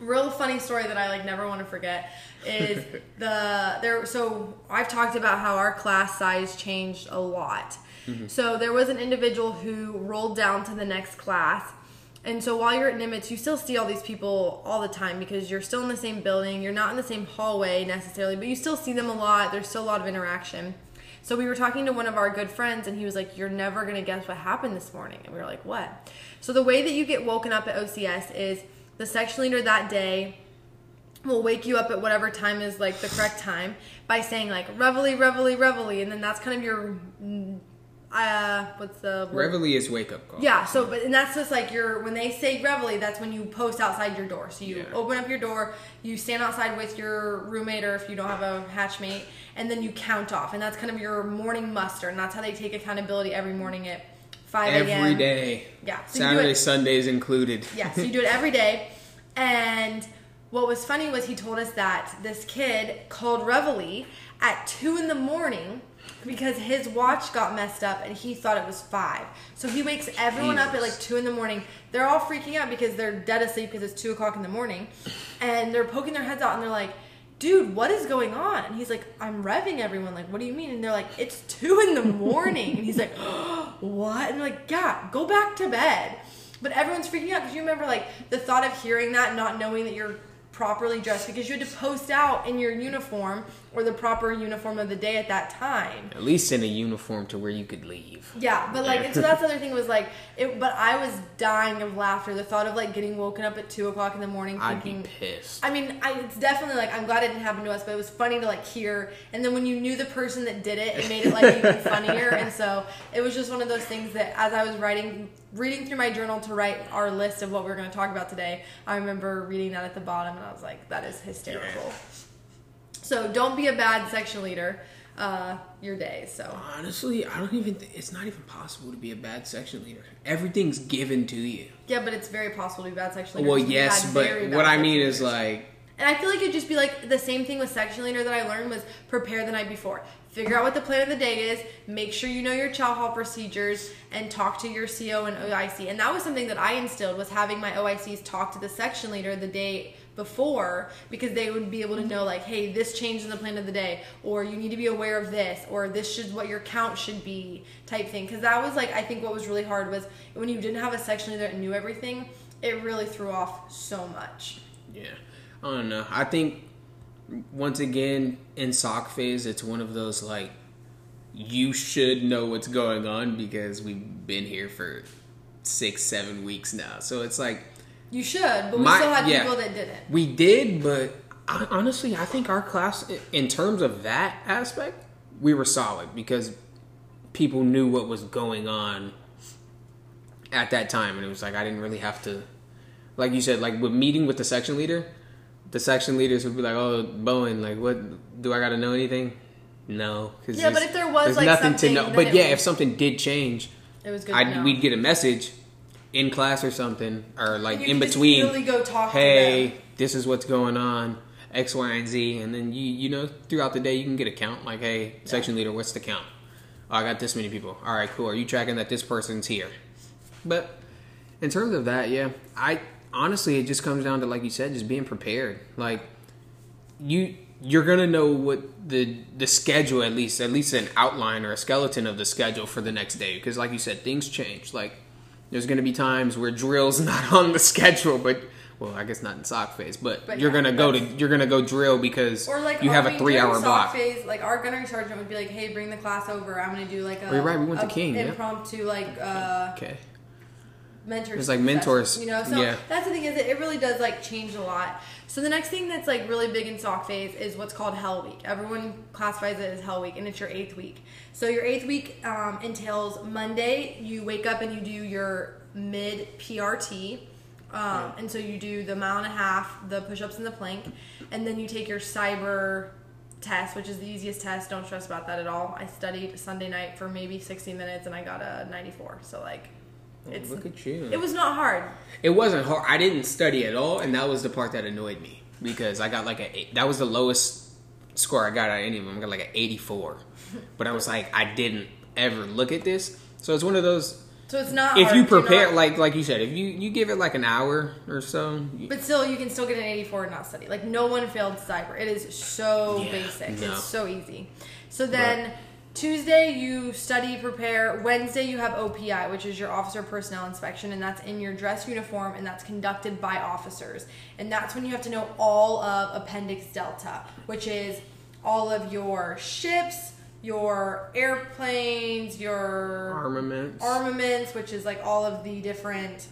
Real funny story that I like never want to forget is the there. So I've talked about how our class size changed a lot. Mm-hmm. So there was an individual who rolled down to the next class. And so while you're at Nimitz, you still see all these people all the time because you're still in the same building. You're not in the same hallway necessarily, but you still see them a lot. There's still a lot of interaction. So we were talking to one of our good friends, and he was like, you're never going to guess what happened this morning. And we were like, what? So the way that you get woken up at O C S is the section leader that day will wake you up at whatever time is like the correct time by saying like, reveille, reveille, reveille. And then that's kind of your... Uh, what's the word? Reveille is wake up call. Yeah, so but and that's just like your when they say reveille, that's when you post outside your door. So you yeah. open up your door, you stand outside with your roommate or if you don't have a hatchmate, and then you count off, and that's kind of your morning muster, and that's how they take accountability every morning at five a.m. every day. Yeah, so Saturday, it, Sundays included. Yeah, so you do it every day, and what was funny was he told us that this kid called reveille at two in the morning. Because his watch got messed up and he thought it was five. So he wakes everyone Jesus. up at like two in the morning. They're all freaking out because they're dead asleep because it's two o'clock in the morning. And they're poking their heads out and they're like, dude, what is going on? And he's like, I'm revving everyone. Like, what do you mean? And they're like, it's two in the morning. And he's like, oh, what? And they're like, yeah, go back to bed. But everyone's freaking out because you remember like the thought of hearing that, not knowing that you're properly dressed because you had to post out in your uniform or the proper uniform of the day at that time. At least in a uniform to where you could leave. Yeah, but like, and so that's the other thing was like, it, but I was dying of laughter. The thought of like getting woken up at two o'clock in the morning thinking. I'd be pissed. I mean, I, it's definitely like, I'm glad it didn't happen to us, but it was funny to like hear. And then when you knew the person that did it, it made it like even funnier. And so it was just one of those things that as I was writing, reading through my journal to write our list of what we we're going to talk about today, I remember reading that at the bottom and I was like, that is hysterical. Yeah. So don't be a bad section leader uh, your day. So honestly, I don't even th- it's not even possible to be a bad section leader. Everything's given to you. Yeah, but it's very possible to be a bad section leader. Well, yes, bad, but what I mean leaders. is like... And I feel like it'd just be like the same thing with section leader that I learned was prepare the night before. Figure out what the plan of the day is. Make sure you know your chow hall procedures and talk to your C O and O I C. And that was something that I instilled was having my O I Cs talk to the section leader the day before because they would be able to know like, hey, this changed in the plan of the day, or you need to be aware of this, or this should what your count should be type thing. Because that was like I think what was really hard was when you didn't have a section leader that knew everything, it really threw off so much. Yeah. I don't know. I think, once again, in sock phase, it's one of those, like, you should know what's going on because we've been here for six, seven weeks now. So it's like... You should, but we my, still had yeah, people that didn't. We did, but I, honestly, I think our class, in terms of that aspect, we were solid because people knew what was going on at that time. And it was like, I didn't really have to... Like you said, like, with meeting with the section leader... The section leaders would be like, "Oh, Bowen, like, what do I got to know anything?" No, because yeah, but if there was like nothing to know, but yeah, was, if something did change, it was good. I'd, to know. We'd get a message in class or something, or like in between. Really go talk hey, to them. This is what's going on, X, Y, and Z, and then you you know throughout the day you can get a count. Like, hey, section yeah. leader, what's the count? Oh, I got this many people. All right, cool. Are you tracking that this person's here? But in terms of that, yeah, I. Honestly, it just comes down to, like you said, just being prepared. Like, you, you're going to know what the the schedule, at least, at least an outline or a skeleton of the schedule for the next day. Because, like you said, things change. Like, there's going to be times where drill's not on the schedule, but, well, I guess not in sock phase, but, but you're yeah, going to go to, you're going to go drill because or like, you have a three-hour block. Phase, like, our gunnery sergeant would be like, hey, bring the class over. I'm going to do, like, a, oh, you're right. we went a to King, impromptu, yeah. like, uh... Okay. mentors. It's like mentors. You know, so yeah. that's the thing is that it really does like change a lot. So the next thing that's like really big in sock phase is what's called Hell Week. Everyone classifies it as Hell Week, and it's your eighth week. So your eighth week um, entails Monday. You wake up and you do your mid P R T. Um, yeah. And so you do the mile and a half, the push-ups and the plank, and then you take your cyber test, which is the easiest test. Don't stress about that at all. I studied Sunday night for maybe sixty minutes, and I got a ninety-four. So, like, it's... Oh, look at you. It was not hard. It wasn't hard. I didn't study at all, and that was the part that annoyed me. Because I got, like, a... That was the lowest score I got out of any of them. I got, like, an eighty-four. But I was like, I didn't ever look at this. So, it's one of those... So it's not if hard, you prepare not, like like you said, if you, you give it like an hour or so. But still, you can still get an eighty-four and not study. Like, no one failed cyber. It is so yeah, basic. No. It's so easy. So then but. Tuesday you study, prepare. Wednesday you have O P I, which is your officer personnel inspection, and that's in your dress uniform, and that's conducted by officers. And that's when you have to know all of Appendix Delta, which is all of your ships, your airplanes, your armaments, armaments, which is like all of the different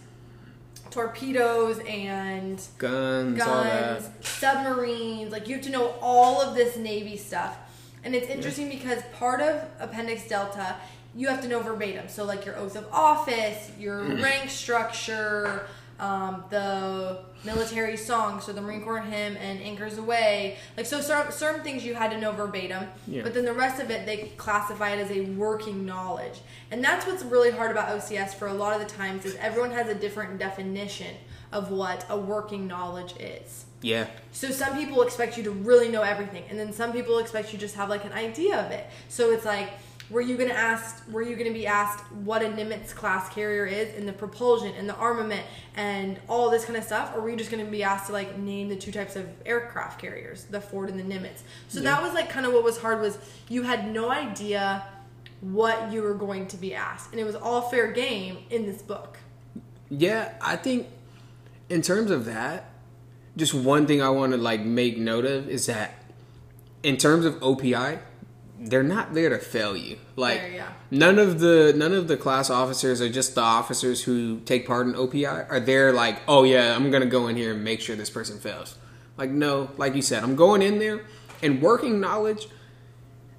torpedoes and guns, guns all that. Submarines. Like, you have to know all of this Navy stuff. And it's interesting yeah. because part of Appendix Delta, you have to know verbatim. So, like, your oath of office, your rank structure, um, the military song, so the Marine Corps hymn and Anchors Away. Like, so certain, certain things you had to know verbatim, yeah. but then the rest of it, they classify it as a working knowledge. And that's what's really hard about O C S for a lot of the times is everyone has a different definition of what a working knowledge is. Yeah. So some people expect you to really know everything, and then some people expect you just have, like, an idea of it. So it's like, Were you gonna ask? Were you gonna be asked what a Nimitz class carrier is, and the propulsion, and the armament, and all this kind of stuff? Or were you just gonna be asked to, like, name the two types of aircraft carriers, the Ford and the Nimitz? So yeah. that was, like, kind of what was hard was you had no idea what you were going to be asked, and it was all fair game in this book. Yeah, I think in terms of that, just one thing I want to, like, make note of is that in terms of O P I. They're not there to fail you. Like there, yeah. none of the none of the class officers or just the officers who take part in O P I are there like, oh yeah, I'm gonna go in here and make sure this person fails. Like, no, like you said, I'm going in there and working knowledge.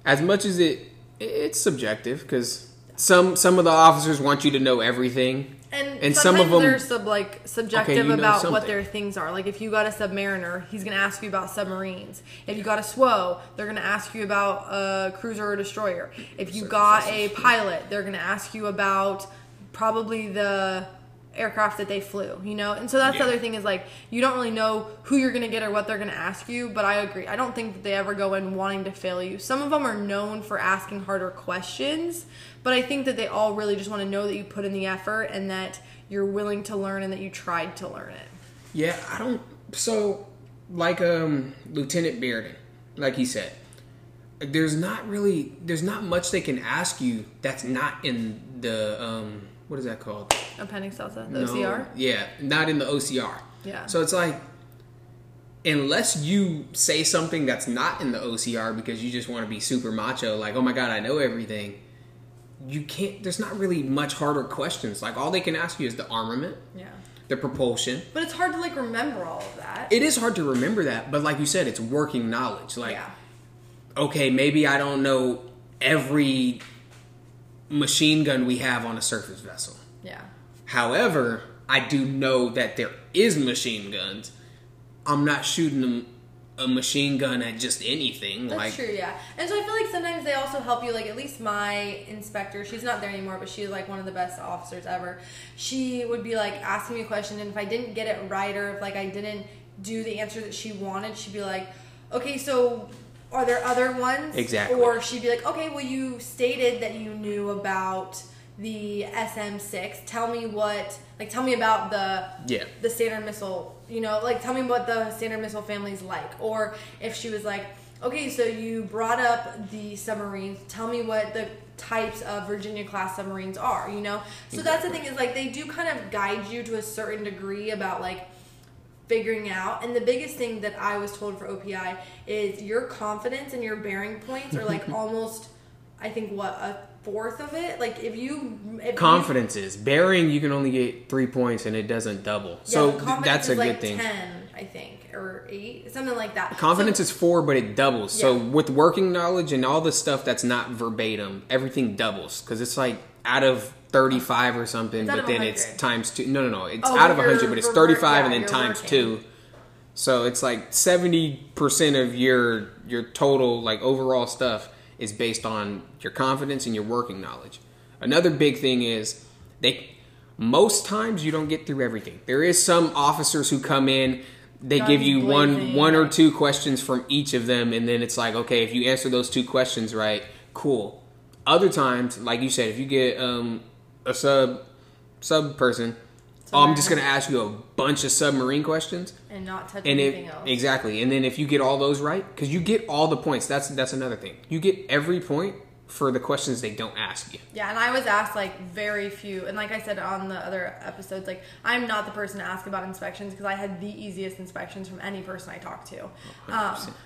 As much as it, it's subjective because some some of the officers want you to know everything, and, and some of them they're sub like subjective okay, you know about something. What their things are. Like if you got a submariner, he's gonna ask you about submarines. If you got a S W O, they're gonna ask you about a cruiser or destroyer. If you got a pilot, they're gonna ask you about probably the aircraft that they flew, you know? And so that's yeah. the other thing is, like, you don't really know who you're going to get or what they're going to ask you, but I agree. I don't think that they ever go in wanting to fail you. Some of them are known for asking harder questions, but I think that they all really just want to know that you put in the effort and that you're willing to learn and that you tried to learn it. Yeah, I don't... So, like um, Lieutenant Bearden, like he said, there's not really... There's not much they can ask you that's not in the... Um, what is that called? Appendix Delta, the no, O C R? Yeah, not in the O C R. Yeah. So it's like, unless you say something that's not in the O C R because you just want to be super macho, like, oh my God, I know everything, you can't, there's not really much harder questions. Like, all they can ask you is the armament, yeah, the propulsion. But it's hard to, like, remember all of that. It is hard to remember that, but like you said, it's working knowledge. Like, yeah. okay, maybe I don't know every... machine gun we have on a surface vessel. Yeah. However, I do know that there is machine guns. I'm not shooting a, a machine gun at just anything. That's like, true, yeah. And so I feel like sometimes they also help you, like at least my inspector, she's not there anymore, but she's like one of the best officers ever. She would be like asking me a question, and if I didn't get it right or if like I didn't do the answer that she wanted, she'd be like, okay, so... Are there other ones? Exactly. Or she'd be like, okay, well, you stated that you knew about the S M six. Tell me what, like, tell me about the yeah. the Standard Missile, you know, like, tell me what the Standard Missile family's like. Or if she was like, okay, so you brought up the submarines. Tell me what the types of Virginia-class submarines are, you know? So exactly. that's the thing is, like, they do kind of guide you to a certain degree about, like, figuring out. And the biggest thing that I was told for O P I is your confidence and your bearing points are like almost, I think, what, a fourth of it? Like if you... If confidence you, is. Bearing, you can only get three points and it doesn't double. Yeah, so that's a like good thing. ten, I think, or eight, something like that. Confidence so, is four, but it doubles. Yeah. So with working knowledge and all the stuff that's not verbatim, everything doubles because it's like out of... thirty-five or something, but then it's times two. No, no, no. It's oh, out of one hundred, but it's thirty-five yeah, and then times working. two. So it's like seventy percent of your your total, like, overall stuff is based on your confidence and your working knowledge. Another big thing is they most times you don't get through everything. There is some officers who come in, they Not give you one, one or two questions from each of them, and then it's like, okay, if you answer those two questions right, cool. Other times, like you said, if you get um, a sub sub person, oh, I'm just going to ask you a bunch of submarine questions. And not touch and anything if, else. Exactly. And then if you get all those right, because you get all the points. That's that's another thing. You get every point for the questions they don't ask you. Yeah, and I was asked, like, very few. And like I said on the other episodes, like, I'm not the person to ask about inspections because I had the easiest inspections from any person I talked to. one hundred percent. Um,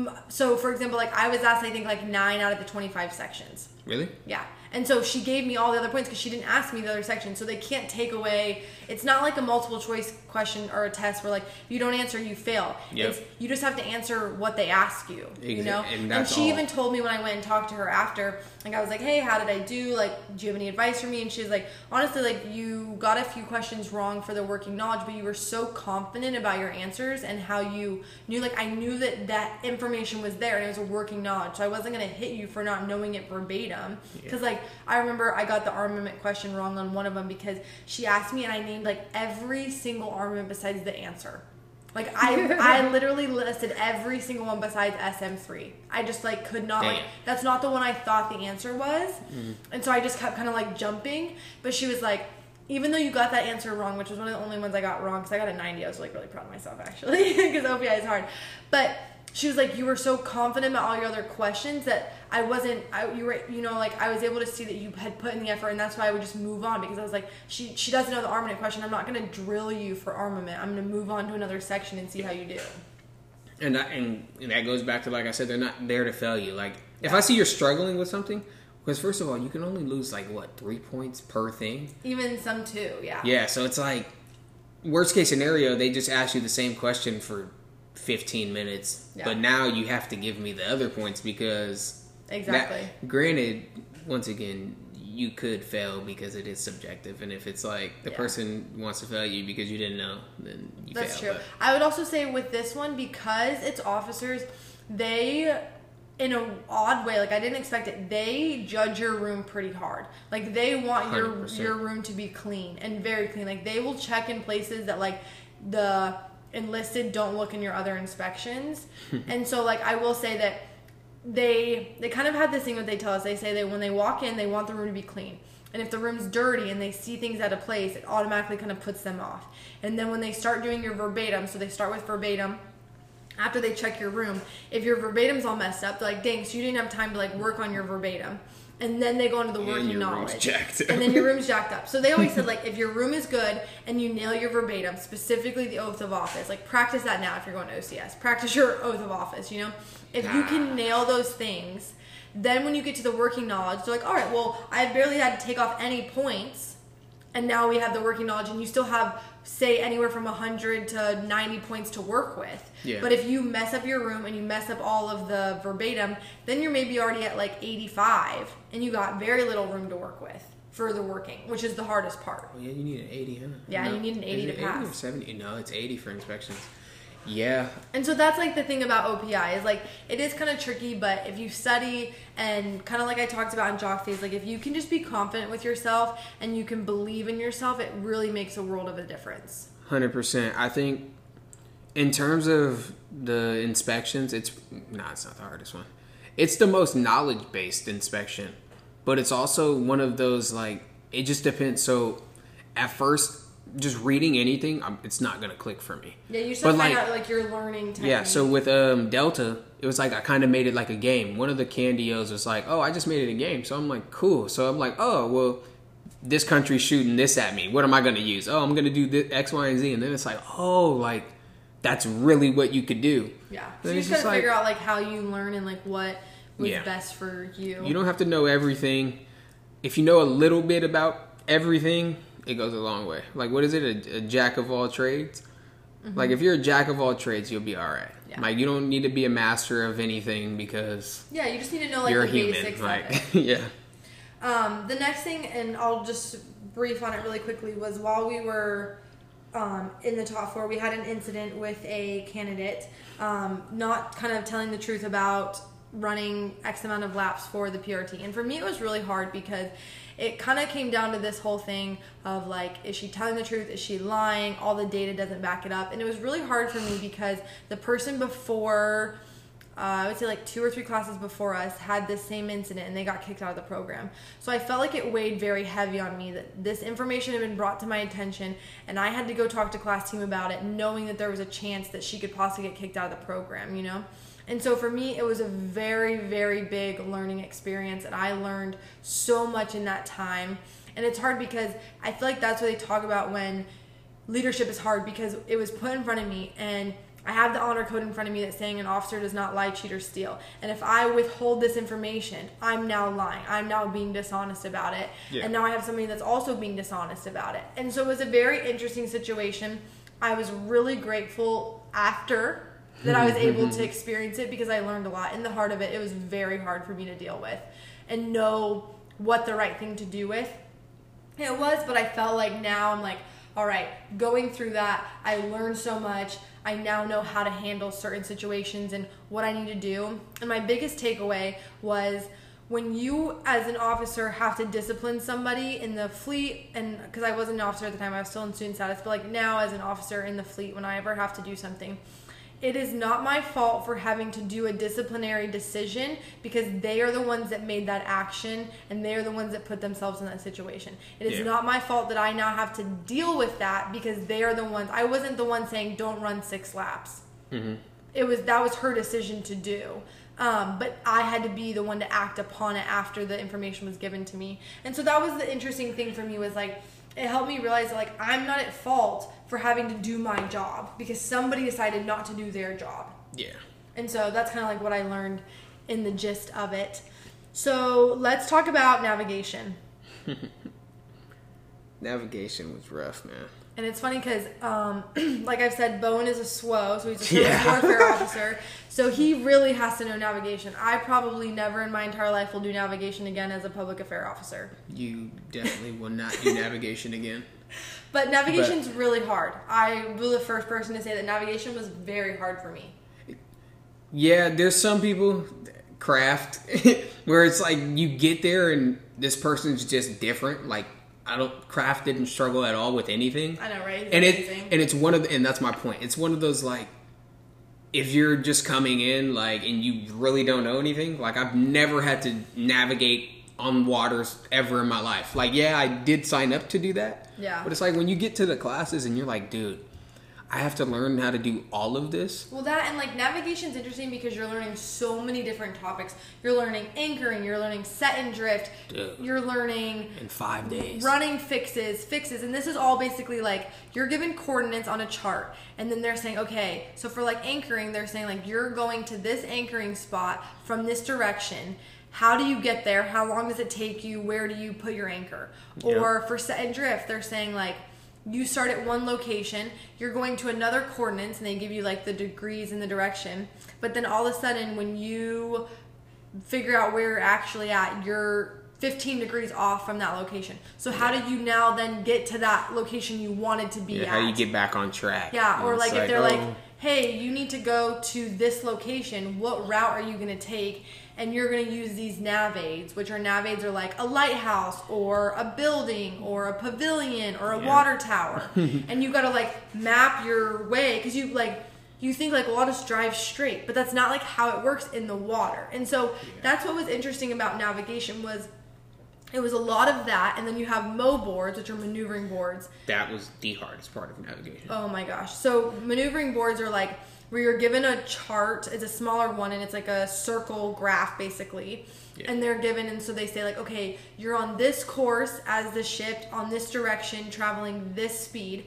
but, like, so, for example, like, I was asked, I think, like, nine out of the twenty-five sections. Really? Yeah. And so she gave me all the other points because she didn't ask me the other section. So they can't take away. It's not like a multiple choice question or a test where, like, if you don't answer, you fail. Yep. It's, you just have to answer what they ask you. Exactly. You know? And, that's and she all. even told me when I went and talked to her after, like, I was like, hey, how did I do? Like, do you have any advice for me? And she was like, honestly, like, you got a few questions wrong for the working knowledge, but you were so confident about your answers and how you knew. Like, I knew that that information was there and it was a working knowledge. So I wasn't going to hit you for not knowing it verbatim. Because, yeah. like, I remember I got the armament question wrong on one of them because she asked me and I named, like, every single armament besides the answer. Like, I I literally listed every single one besides S M three. I just, like, could not, Damn. like, that's not the one I thought the answer was. Mm-hmm. And so I just kept kind of, like, jumping. But she was like, even though you got that answer wrong, which was one of the only ones I got wrong because I got a ninety. I was, like, really proud of myself, actually, because O P I is hard. But she was like, you were so confident about all your other questions that I wasn't, I, you were, you know, like, I was able to see that you had put in the effort, and that's why I would just move on, because I was like, she she doesn't know the armament question. I'm not going to drill you for armament. I'm going to move on to another section and see how you do. And, I, and and that goes back to, like I said, they're not there to fail you. Like, if I see you're struggling with something, because first of all, you can only lose, like, what, three points per thing? Even some two, yeah. Yeah, so it's like, worst case scenario, they just ask you the same question for fifteen minutes, yeah. but now you have to give me the other points because exactly that, granted, once again, you could fail because it is subjective, and if it's like the yeah. person wants to fail you because you didn't know, then you that's fail, true but. I would also say with this one, because it's officers, they in an odd way, like, I didn't expect it, they judge your room pretty hard. Like, they want one hundred percent. your your room to be clean and very clean. Like, they will check in places that, like, the enlisted don't look in your other inspections. And so, like, I will say that they they kind of have this thing that they tell us. They say that when they walk in, they want the room to be clean, and if the room's dirty and they see things out of place, it automatically kind of puts them off. And then when they start doing your verbatim, so they start with verbatim after they check your room, if your verbatim's all messed up, they're like, dang, so you didn't have time to, like, work on your verbatim. And then they go into the working knowledge. And then your room's jacked up. So they always said, like, if your room is good and you nail your verbatim, specifically the oath of office, like, practice that now if you're going to O C S. Practice your oath of office, you know? If you can nail those things, then when you get to the working knowledge, they're like, all right, well, I barely had to take off any points, and now we have the working knowledge, and you still have, say, anywhere from one hundred to ninety points to work with. Yeah. But if you mess up your room and you mess up all of the verbatim, then you're maybe already at, like, eighty-five, and you got very little room to work with for the working, which is the hardest part. Well, yeah, you need an eighty, huh? Yeah, no. You need an eighty to pass. eighty or seventy? No, it's eighty for inspections. Yeah. And so that's, like, the thing about O P I is, like, it is kind of tricky, but if you study and kind of like I talked about in Jock Phase, like, if you can just be confident with yourself and you can believe in yourself, it really makes a world of a difference. one hundred percent. I think in terms of the inspections, it's, no, nah, it's not the hardest one. It's the most knowledge-based inspection, but it's also one of those, like, it just depends. So at first, just reading anything, it's not going to click for me. Yeah, you still find out, like, you're learning techniques. Yeah, so with um, Delta, it was like I kind of made it like a game. One of the Candios was like, oh, I just made it a game. So I'm like, cool. So I'm like, oh, well, this country's shooting this at me. What am I going to use? Oh, I'm going to do this, X, Y, and Z. And then it's like, oh, like, that's really what you could do. Yeah, so you just got to figure out, like, how you learn and, like, what was yeah. best for you. You don't have to know everything. If you know a little bit about everything, it goes a long way. Like, what is it? A, a jack of all trades? Mm-hmm. Like, if you're a jack of all trades, you'll be all right. Yeah. Like, you don't need to be a master of anything because yeah, you just need to know, like, you're the human. Basics like, of it. Yeah. Um, the next thing, and I'll just brief on it really quickly, was while we were um, in the top floor, we had an incident with a candidate um, not kind of telling the truth about running X amount of laps for the P R T. And for me, it was really hard because it kind of came down to this whole thing of, like, is she telling the truth? Is she lying? All the data doesn't back it up. And it was really hard for me because the person before, uh, I would say like two or three classes before us, had this same incident and they got kicked out of the program. So I felt like it weighed very heavy on me that this information had been brought to my attention and I had to go talk to class team about it, knowing that there was a chance that she could possibly get kicked out of the program, you know? And so for me, it was a very, very big learning experience, and I learned so much in that time. And it's hard because I feel like that's what they talk about when leadership is hard, because it was put in front of me, and I have the honor code in front of me that's saying an officer does not lie, cheat, or steal. And if I withhold this information, I'm now lying. I'm now being dishonest about it. Yeah. And now I have somebody that's also being dishonest about it. And so it was a very interesting situation. I was really grateful after that I was able to experience it, because I learned a lot. In the heart of it, it was very hard for me to deal with and know what the right thing to do with. It was, but I felt like now I'm like, all right, going through that, I learned so much. I now know how to handle certain situations and what I need to do. And my biggest takeaway was when you, as an officer, have to discipline somebody in the fleet, and because I wasn't an officer at the time, I was still in student status, but like now as an officer in the fleet, when I ever have to do something, it is not my fault for having to do a disciplinary decision, because they are the ones that made that action and they are the ones that put themselves in that situation. It is yeah. not my fault that I now have to deal with that, because they are the ones. I wasn't the one saying don't run six laps. Mm-hmm. It was that was her decision to do. Um, but I had to be the one to act upon it after the information was given to me. And so that was the interesting thing for me, was like, it helped me realize that, like, I'm not at fault for having to do my job, because somebody decided not to do their job. Yeah. And so that's kind of like what I learned in the gist of it. So let's talk about navigation. Navigation was rough, man. And it's funny because, um, like I've said, Bowen is a S W O, so he's a service yeah. warfare officer. So he really has to know navigation. I probably never in my entire life will do navigation again as a public affair officer. You definitely will not do navigation again. But navigation's but, really hard. I will be the first person to say that navigation was very hard for me. Yeah, there's some people, Kraft, where it's like you get there and this person's just different, like, I don't. Kraft didn't struggle at all with anything. I know, right? It's and amazing. it and it's one of the, and that's my point. It's one of those, like, if you're just coming in, like, and you really don't know anything. Like, I've never had to navigate on waters ever in my life. Like, yeah, I did sign up to do that. Yeah. But it's like when you get to the classes and you're like, dude, I have to learn how to do all of this. Well, that and like navigation's interesting because you're learning so many different topics. You're learning anchoring. You're learning set and drift. Dude, you're learning in five days running fixes, fixes, and this is all basically like you're given coordinates on a chart, and then they're saying, okay, so for like anchoring, they're saying like you're going to this anchoring spot from this direction. How do you get there? How long does it take you? Where do you put your anchor? Yep. Or for set and drift, they're saying like, you start at one location, you're going to another coordinates, and they give you like the degrees and the direction. But then all of a sudden, when you figure out where you're actually at, you're fifteen degrees off from that location. So how yeah. do you now then get to that location you wanted to be yeah, at? How do you get back on track? Yeah, or like, like if they're oh. like, hey, you need to go to this location, what route are you going to take? And you're going to use these nav aids, which are nav aids are like a lighthouse or a building or a pavilion or a yeah. water tower. And you got to like map your way because you like you think like, well, I'll just drive straight. But that's not like how it works in the water. And so yeah. that's what was interesting about navigation was it was a lot of that. And then you have M O boards, which are maneuvering boards. That was the hardest part of navigation. Oh, my gosh. So maneuvering boards are like where you're given a chart, it's a smaller one, and it's like a circle graph, basically. Yeah. And they're given, and so they say, like, okay, you're on this course as the ship, on this direction, traveling this speed.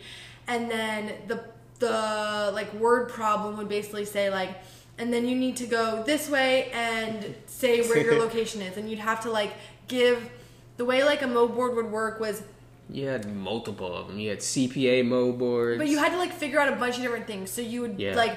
And then the, the like, word problem would basically say, like, and then you need to go this way and say where your location is. And you'd have to, like, give... The way, like, a M O board would work was... You had multiple of them. You had C P A M O boards. But you had to, like, figure out a bunch of different things. So you would, yeah. like,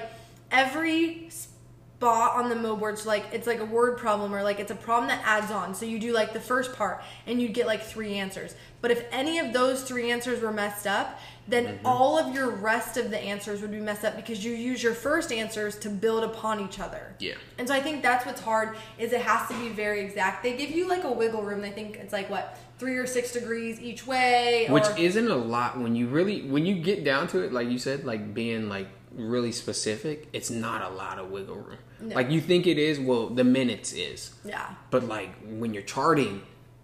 every spot on the M O board, so, like, it's like a word problem or, like, it's a problem that adds on. So you do, like, the first part, and you'd get, like, three answers. But if any of those three answers were messed up, then mm-hmm. all of your rest of the answers would be messed up because you use your first answers to build upon each other. Yeah. And so I think that's what's hard is it has to be very exact. They give you like a wiggle room. They think it's like what, three or six degrees each way. Which or... isn't a lot when you really, when you get down to it, like you said, like being like really specific, it's not a lot of wiggle room. No. Like you think it is, well, the minutes is. Yeah. But like when you're charting,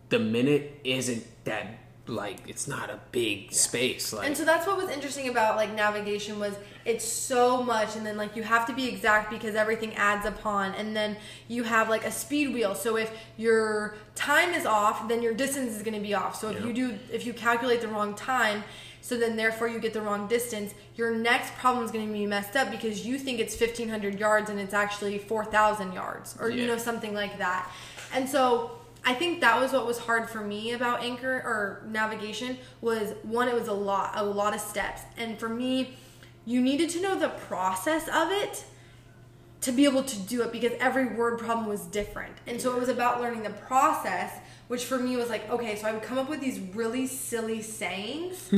the minute isn't that like it's not a big yeah. space, like, and so that's what was interesting about like navigation was it's so much, and then like you have to be exact because everything adds upon, and then you have like a speed wheel, so if your time is off then your distance is going to be off, so if yeah. you do if you calculate the wrong time, so then therefore you get the wrong distance, your next problem is going to be messed up because you think it's fifteen hundred yards and it's actually four thousand yards or yeah. you know, something like that. And so I think that was what was hard for me about anchor or navigation was, one, it was a lot, a lot of steps. And for me, you needed to know the process of it to be able to do it because every word problem was different. And so it was about learning the process, which for me was like, okay, so I would come up with these really silly sayings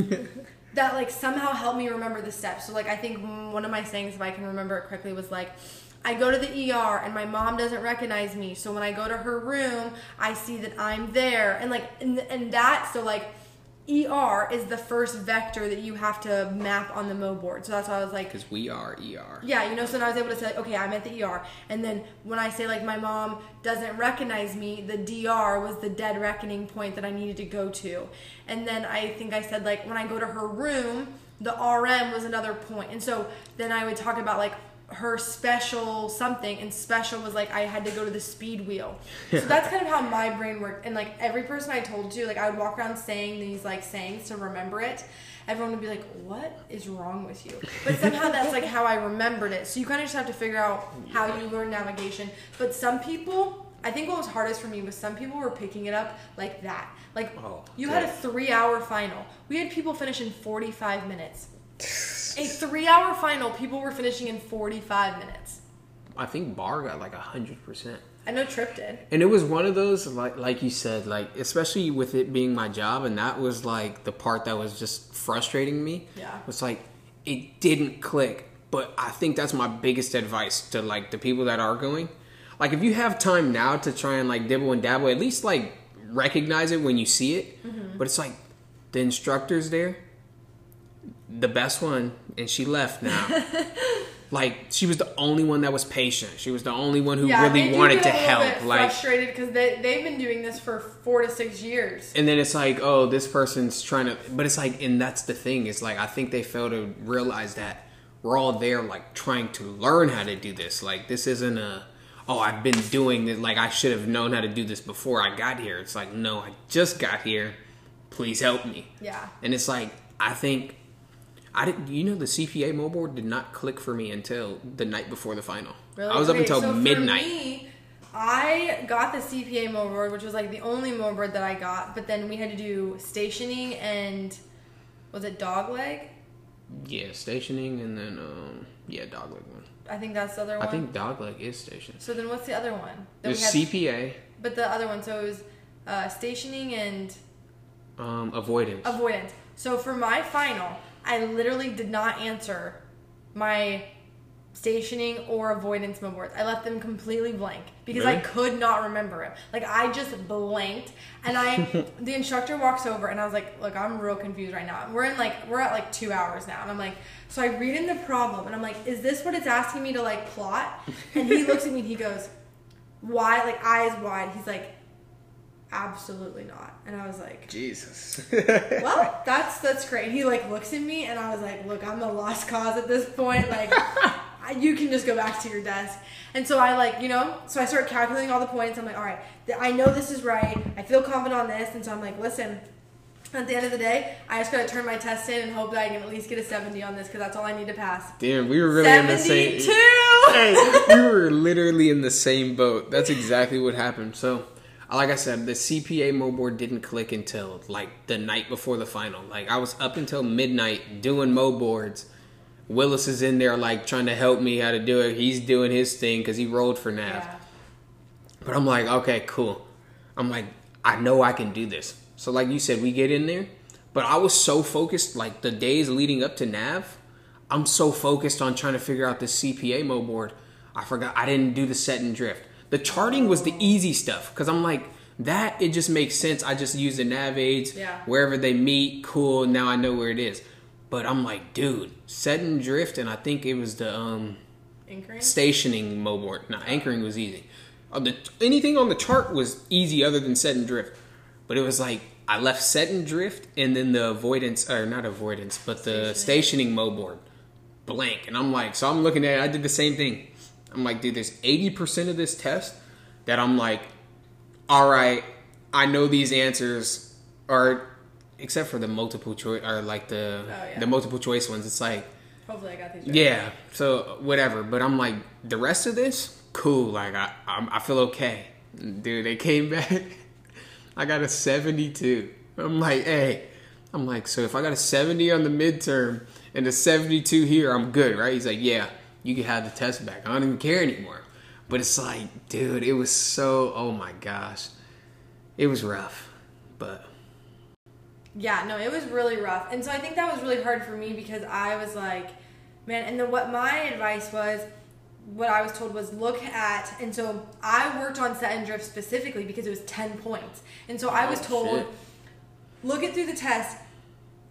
that like somehow helped me remember the steps. So like, I think one of my sayings, if I can remember it correctly, was like, I go to the E R and my mom doesn't recognize me. So when I go to her room, I see that I'm there. And like, and, and that, so like E R is the first vector that you have to map on the M O board. So that's why I was like, because we are E R. Yeah, you know, so then I was able to say, like, okay, I'm at the E R. And then when I say like my mom doesn't recognize me, the D R was the dead reckoning point that I needed to go to. And then I think I said like when I go to her room, the R M was another point. And so then I would talk about like her special something, and special was like I had to go to the speed wheel. So that's kind of how my brain worked. And like every person I told to, like I would walk around saying these like sayings to remember it. Everyone would be like, what is wrong with you? But somehow that's like how I remembered it. So you kind of just have to figure out how you learn navigation. But some people, I think what was hardest for me was some people were picking it up like that. Like oh, you good. had a three hour final. We had people finish in forty-five minutes. A three-hour final, people were finishing in forty-five minutes. I think Bar got like one hundred percent. I know Trip did. And it was one of those, like like you said, like especially with it being my job, and that was like the part that was just frustrating me. Yeah. It was like, it didn't click. But I think that's my biggest advice to like the people that are going. Like if you have time now to try and like dibble and dabble, at least like recognize it when you see it. Mm-hmm. But it's like, the instructor's there, the best one, and she left now. Like she was the only one that was patient. She was the only one who yeah, really wanted to help. Bit like frustrated because they they've been doing this for four to six years. And then it's like, oh, this person's trying to. But it's like, and that's the thing. It's like I think they fail to realize that we're all there, like trying to learn how to do this. Like this isn't a, oh, I've been doing this. Like I should have known how to do this before I got here. It's like, no, I just got here. Please help me. Yeah. And it's like I think. I didn't, you know, the C P A mobile board did not click for me until the night before the final. Really? I was up okay, until so midnight. For me, I got the C P A mobile board, which was like the only mobile board that I got, but then we had to do stationing and was it dog leg? Yeah, stationing and then, um, yeah, dog leg one. I think that's the other one. I think dog leg is stationing. So then what's the other one? There's C P A. But the other one, so it was uh, stationing and... Um, avoidance. Avoidance. So for my final... I literally did not answer my stationing or avoidance memo boards. I left them completely blank because really? I could not remember it. Like I just blanked, and I the instructor walks over and I was like, "Look, I'm real confused right now. We're in like we're at like two hours now." And I'm like, so I read in the problem and I'm like, "Is this what it's asking me to like plot?" And he looks at me and he goes, "Why?" Like eyes wide. He's like, absolutely not. And I was like, Jesus. Well, that's that's great. He like looks at me and I was like, look, I'm the lost cause at this point. Like I, you can just go back to your desk. And so I like, you know, so I start calculating all the points. I'm like, all right, th- I know this is right. I feel confident on this. And so I'm like, listen, at the end of the day, I just got to turn my test in and hope that I can at least get a seventy on this because that's all I need to pass. Damn, we were really seventy-two in the same. Hey, we were literally in the same boat. That's exactly what happened. So like I said, the C P A mobile board didn't click until like the night before the final. Like I was up until midnight doing mobile boards. Willis is in there like trying to help me how to do it. He's doing his thing because he rolled for nav. Yeah. But I'm like, okay, cool. I'm like, I know I can do this. So like you said, we get in there. But I was so focused, like the days leading up to Nav, I'm so focused on trying to figure out this C P A mo board. I forgot, I didn't do the set and drift. The charting was the easy stuff, because I'm like, that, it just makes sense. I just use the nav aids, yeah. wherever they meet, cool, now I know where it is. But I'm like, dude, set and drift, and I think it was the um, anchoring? stationing mo board. No, anchoring was easy. The, anything on the chart was easy other than set and drift. But it was like, I left set and drift, and then the avoidance, or not avoidance, but the stationing, stationing mo board. Blank. And I'm like, so I'm looking at it, I did the same thing. I'm like, dude, there's eighty percent of this test that I'm like, all right, I know these answers are, except for the multiple choice, or like the, oh, yeah. the multiple choice ones. It's like, hopefully I got these right. Yeah, so whatever. But I'm like, the rest of this, cool. Like, I, I, I feel okay. Dude, they came back. I got a seventy-two. I'm like, hey. I'm like, so if I got a seventy on the midterm and a seventy-two here, I'm good, right? He's like, yeah, you can have the test back. I don't even care anymore. But it's like, dude, it was so, oh my gosh. It was rough. But. Yeah, no, it was really rough. And so I think that was really hard for me, because I was like, man, and then what my advice was, what I was told was look at, and so I worked on set and drift specifically because it was ten points. And so oh, I was told, shit. look at through the test,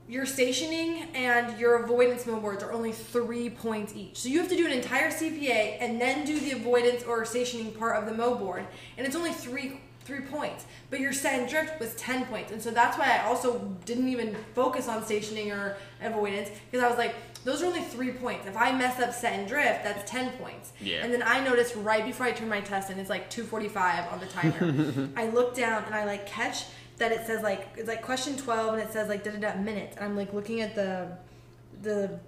your stationing and your avoidance mo boards are only three points each. So you have to do an entire C P A and then do the avoidance or stationing part of the mo board, and it's only three three points. But your set and drift was ten points, and so that's why I also didn't even focus on stationing or avoidance, because I was like, those are only three points. If I mess up set and drift, that's ten points. Yeah. And then I noticed right before I turned my test, and it's like two forty-five on the timer. I look down and I like catch that it says like, it's like question twelve, and it says like da da da minutes, and I'm like looking at the the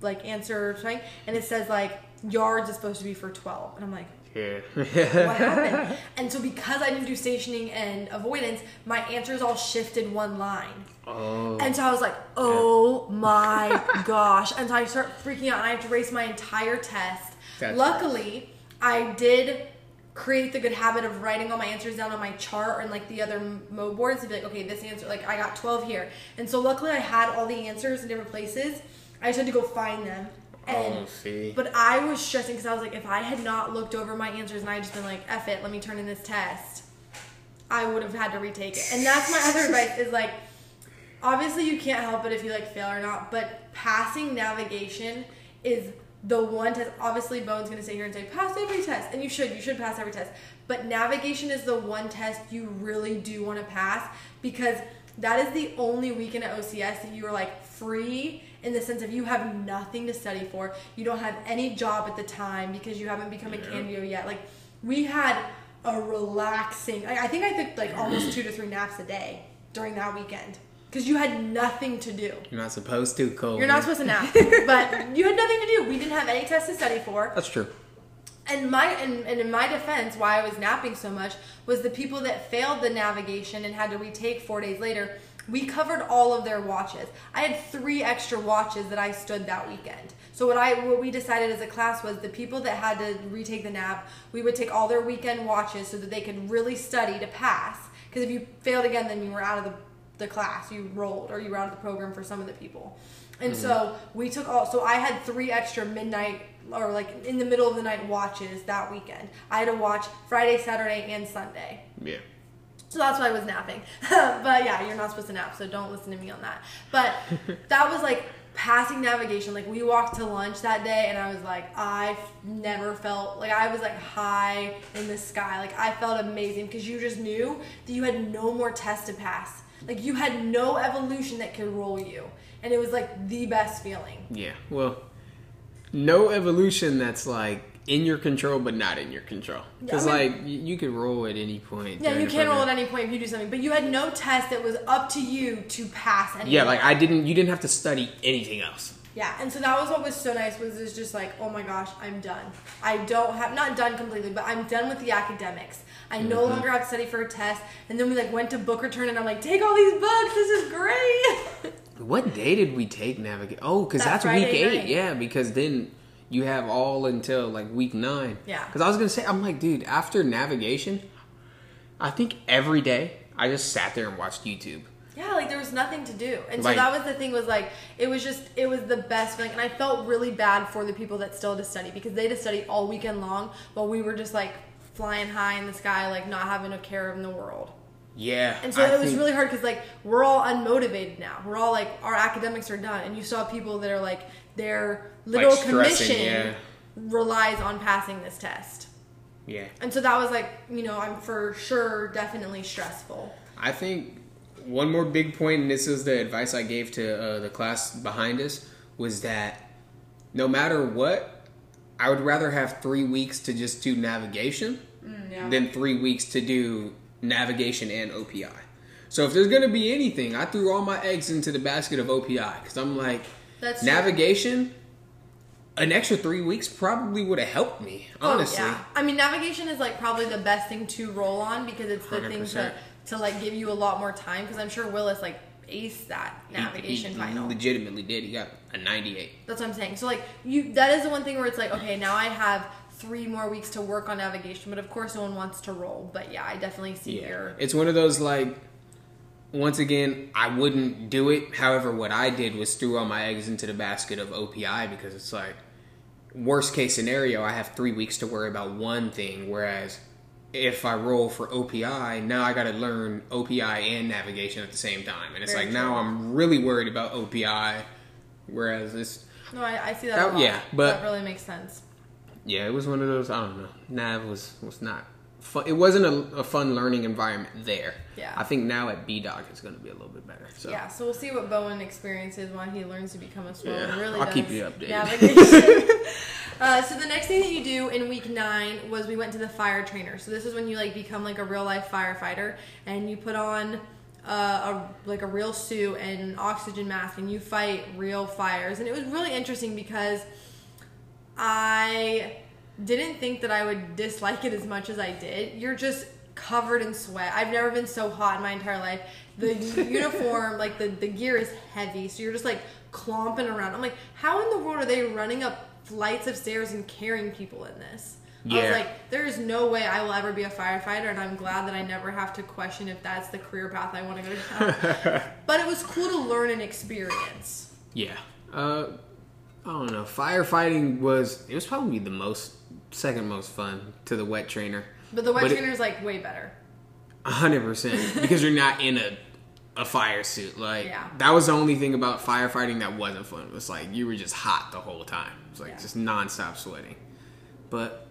like answer thing, and it says like yards is supposed to be for twelve, and I'm like, yeah. What happened? And so because I didn't do stationing and avoidance, my answers all shifted one line. Oh. And so I was like, oh yeah. my gosh. And so I start freaking out, and I have to erase my entire test. That's Luckily, nice. I did create the good habit of writing all my answers down on my chart or in like the other mo boards to be like, okay, this answer, like I got twelve here. And so luckily I had all the answers in different places. I just had to go find them. And, oh, see. But I was stressing because I was like, if I had not looked over my answers and I had just been like, F it, let me turn in this test, I would have had to retake it. And that's my other advice is like, obviously you can't help it if you like fail or not, but passing navigation is the one test. Obviously, Bowen's going to sit here and say, pass every test. And you should. You should pass every test. But navigation is the one test you really do want to pass, because that is the only weekend at O C S that you are like free in the sense of you have nothing to study for. You don't have any job at the time because you haven't become yeah. a candidate yet. Like, we had a relaxing, I, I think I took like almost two to three naps a day during that weekend. Because you had nothing to do. You're not supposed to, Cole. You're not supposed to nap. But you had nothing to do. We didn't have any tests to study for. That's true. And my and, and in my defense, why I was napping so much was the people that failed the navigation and had to retake four days later, we covered all of their watches. I had three extra watches that I stood that weekend. So what I what we decided as a class was the people that had to retake the nav, we would take all their weekend watches so that they could really study to pass. Because if you failed again, then you were out of the the class, you rolled, or you were out of the program for some of the people. And mm. so we took all, so I had three extra midnight or like in the middle of the night watches that weekend. I had to watch Friday, Saturday, and Sunday. Yeah. So that's why I was napping. But yeah, you're not supposed to nap, so don't listen to me on that. But that was like passing navigation. Like, we walked to lunch that day, and I was like, I never felt like I was like high in the sky. Like, I felt amazing, because you just knew that you had no more tests to pass. Like, you had no evolution that could roll you. And it was, like, the best feeling. Yeah. Well, no evolution that's, like, in your control but not in your control. Because, yeah, I mean, like, you, you could roll at any point. Yeah, you can roll at any point if you do something. But you had no test that was up to you to pass anything. Yeah, like, I didn't, you didn't have to study anything else. Yeah, and so that was what was so nice, was it's just like, oh my gosh, I'm done. I don't have, not done completely, but I'm done with the academics. I mm-hmm. no longer have to study for a test. And then we like went to book return, and I'm like, take all these books. This is great. What day did we take navigate? Oh, because that's, that's week eight. Night. Yeah, because then you have all until like week nine. Yeah. Because I was going to say, I'm like, dude, after navigation, I think every day I just sat there and watched YouTube. Yeah, like, there was nothing to do. And like, so that was the thing, was, like, it was just, it was the best feeling. And I felt really bad for the people that still had to study, because they had to study all weekend long, but we were just, like, flying high in the sky, like, not having a care in the world. Yeah. And so I it was really hard, because, like, we're all unmotivated now. We're all, like, our academics are done. And you saw people that are, like, their literal like commission yeah. relies on passing this test. Yeah. And so that was, like, you know, I'm for sure definitely stressful. I think... one more big point, and this is the advice I gave to uh, the class behind us, was that no matter what, I would rather have three weeks to just do navigation mm, yeah. than three weeks to do navigation and O P I. So if there's going to be anything, I threw all my eggs into the basket of O P I, because I'm like, That's navigation... True. An extra three weeks probably would have helped me, honestly. Oh, yeah. I mean, navigation is, like, probably the best thing to roll on, because it's the one hundred percent thing to, to, like, give you a lot more time. Because I'm sure Willis, like, aced that navigation he, he final. He legitimately did. He got a ninety-eight. That's what I'm saying. So, like, you that is the one thing where it's like, okay, now I have three more weeks to work on navigation. But, of course, no one wants to roll. But, yeah, I definitely see yeah. your... It's one of those, like... Once again, I wouldn't do it. However, what I did was threw all my eggs into the basket of O P I, because it's like, worst case scenario, I have three weeks to worry about one thing. Whereas if I roll for O P I, now I got to learn O P I and navigation at the same time. And it's Very like, true. Now I'm really worried about O P I. Whereas it's... No, I, I see that, that a lot. Yeah, but... That really makes sense. Yeah, it was one of those, I don't know. Nav was, was not... Fun, it wasn't a, a fun learning environment there. Yeah. I think now at B-Doc it's going to be a little bit better. So. Yeah, so we'll see what Bowen experiences while he learns to become a swimmer. Yeah, really I'll does keep you updated. uh, so the next thing that you do in week nine was we went to the fire trainer. So this is when you like become like a real life firefighter, and you put on uh, a like a real suit and an oxygen mask, and you fight real fires. And it was really interesting because I... didn't think that I would dislike it as much as I did. You're just covered in sweat. I've never been so hot in my entire life. The uniform, like the, the gear is heavy, so you're just like clomping around. I'm like, how in the world are they running up flights of stairs and carrying people in this? Yeah. I was like, there is no way I will ever be a firefighter, and I'm glad that I never have to question if that's the career path I want to go down. But it was cool to learn and experience. Yeah. Uh, I don't know. Firefighting was, it was probably the most... second most fun to the wet trainer. But the wet trainer is like way better. one hundred percent. Because you're not in a a fire suit. Like yeah. that was the only thing about firefighting that wasn't fun. It was like you were just hot the whole time. It was like yeah. just nonstop sweating. But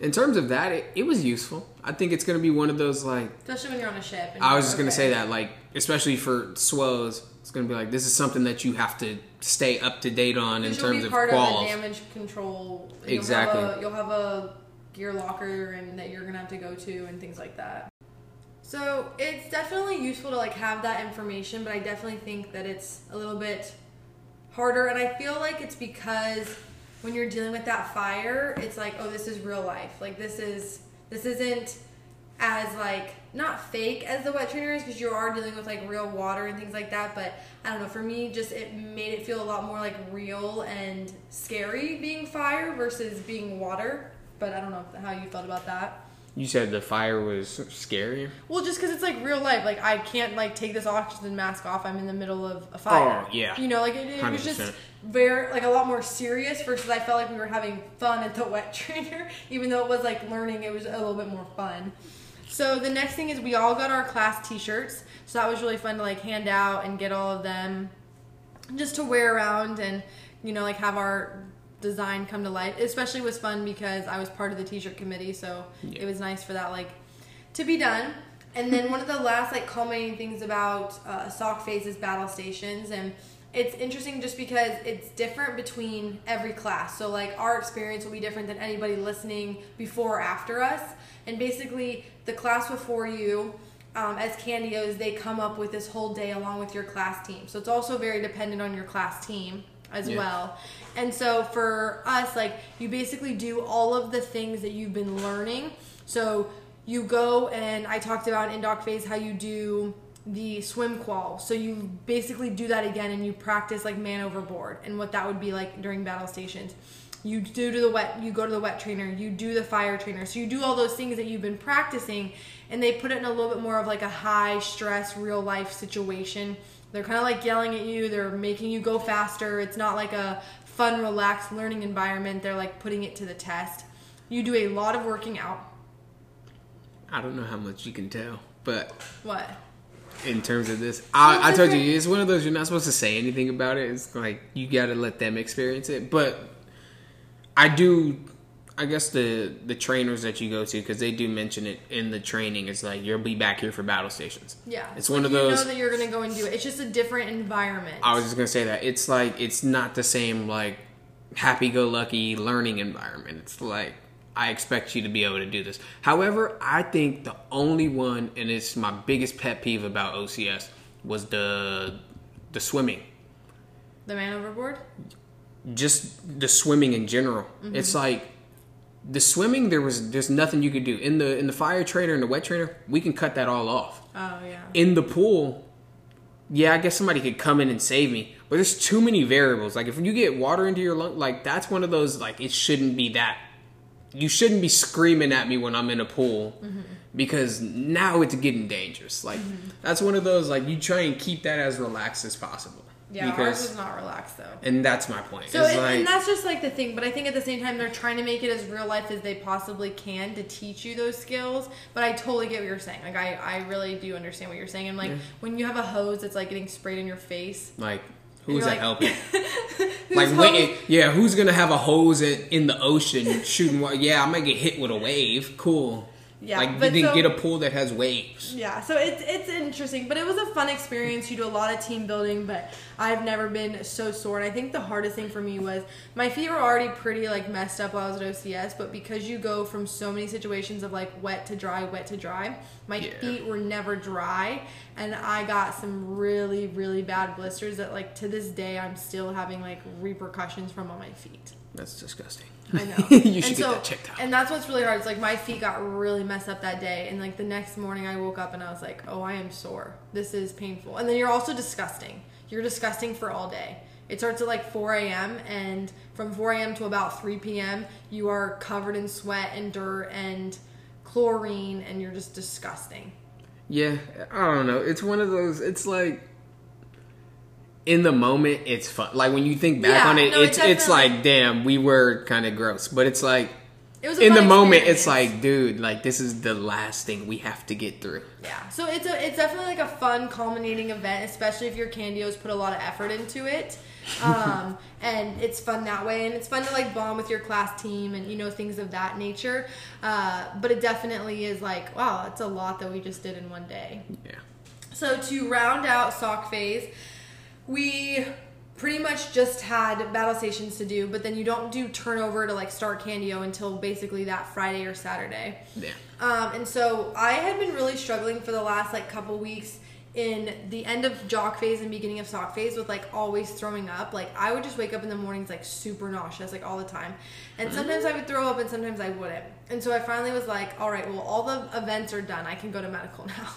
in terms of that, it, it was useful. I think it's going to be one of those like... Especially when you're on a ship. And I was just okay. going to say that. Like especially for S W Os, it's going to be like this is something that you have to stay up to date on in terms of quals. You'll be part of the damage control. You'll exactly. Have a, you'll have a gear locker and that you're going to have to go to and things like that. So it's definitely useful to like have that information, but I definitely think that it's a little bit harder. And I feel like it's because when you're dealing with that fire, it's like, oh, this is real life. Like this is, this isn't as like, not fake as the wet trainer is, because you are dealing with like real water and things like that. But I don't know, for me, just it made it feel a lot more like real and scary being fire versus being water. But I don't know how you felt about that. You said the fire was scarier? Well, just because it's like real life. Like I can't like take this oxygen mask off. I'm in the middle of a fire. Oh, yeah. You know, like it, it was just very like a lot more serious versus I felt like we were having fun at the wet trainer. Even though it was like learning, it was a little bit more fun. So the next thing is we all got our class t-shirts. So that was really fun to like hand out and get all of them just to wear around and, you know, like have our design come to life. Especially was fun because I was part of the t-shirt committee. So yeah. It was nice for that like to be done. And then one of the last like culminating things about uh, S O C phases, battle stations. And it's interesting just because it's different between every class. So like our experience will be different than anybody listening before or after us. And basically, the class before you, um, as Candios, they come up with this whole day along with your class team. So it's also very dependent on your class team as yeah. well. And so for us, like, you basically do all of the things that you've been learning. So you go and I talked about in doc phase how you do the swim qual. So you basically do that again and you practice like man overboard and what that would be like during battle stations. You do to the wet, you go to the wet trainer, you do the fire trainer. So you do all those things that you've been practicing, and they put it in a little bit more of like a high stress real life situation. They're kind of like yelling at you. They're making you go faster. It's not like a fun, relaxed learning environment. They're like putting it to the test. You do a lot of working out. I don't know how much you can tell, but what? In terms of this, I, I told you, it's one of those you're not supposed to say anything about it. It's like you got to let them experience it. But I do, I guess the the trainers that you go to, because they do mention it in the training, it's like you'll be back here for battle stations. Yeah, it's one of those. You know that you're gonna go and do it. It's just a different environment. I was just gonna say that it's like it's not the same like happy-go-lucky learning environment. It's like, I expect you to be able to do this. However, I think the only one, and it's my biggest pet peeve about O C S, was the the swimming. The man overboard? Just the swimming in general. Mm-hmm. It's like the swimming, there was there's nothing you could do. In the in the fire trainer and the wet trainer, we can cut that all off. Oh yeah. In the pool, yeah, I guess somebody could come in and save me. But there's too many variables. Like if you get water into your lung, like that's one of those, like it shouldn't be that. You shouldn't be screaming at me when I'm in a pool, mm-hmm. because now it's getting dangerous. Like, mm-hmm. that's one of those, like, you try and keep that as relaxed as possible. Yeah, because ours was not relaxed, though. And that's my point. So, and, like, and that's just, like, the thing. But I think at the same time, they're trying to make it as real life as they possibly can to teach you those skills. But I totally get what you're saying. Like, I, I really do understand what you're saying. And, like, yeah. when you have a hose that's, like, getting sprayed in your face. Like... Who's that like, helping? Like, wait, yeah, who's going to have a hose at, in the ocean shooting water? Yeah, I might get hit with a wave. Cool. Yeah, like, you didn't so, get a pool that has waves. Yeah, so it's it's interesting. But it was a fun experience. You do a lot of team building, but I've never been so sore. And I think the hardest thing for me was my feet were already pretty, like, messed up while I was at O C S. But because you go from so many situations of, like, wet to dry, wet to dry, my yeah. feet were never dry. And I got some really, really bad blisters that, like, to this day, I'm still having, like, repercussions from on my feet. That's disgusting. I know. You should and get so, that checked out. And that's what's really hard. It's like my feet got really messed up that day. And, like, the next morning I woke up and I was like, oh, I am sore. This is painful. And then you're also disgusting. You're disgusting for all day. It starts at, like, four a.m. And from four a.m. to about three p.m., you are covered in sweat and dirt and chlorine. And you're just disgusting. Yeah, I don't know. It's one of those, it's like, in the moment, it's fun. Like, when you think back yeah, on it, no, it's it's like, damn, we were kind of gross. But it's like, it was a in the moment, experience. It's like, dude, like, this is the last thing we have to get through. Yeah, so it's a, it's definitely like a fun, culminating event, especially if your Candios put a lot of effort into it. Um, and it's fun that way. And it's fun to, like, bond with your class team and, you know, things of that nature. Uh, but it definitely is like, wow, it's a lot that we just did in one day. Yeah. So to round out sock phase, we pretty much just had battle stations to do, but then you don't do turnover to, like, start Candio until basically that Friday or Saturday. Yeah. Um, and so I had been really struggling for the last, like, couple weeks in the end of jock phase and beginning of sock phase with, like, always throwing up. Like, I would just wake up in the mornings, like, super nauseous, like, all the time. And sometimes I would throw up and sometimes I wouldn't. And so I finally was like, all right, well, all the events are done. I can go to medical now.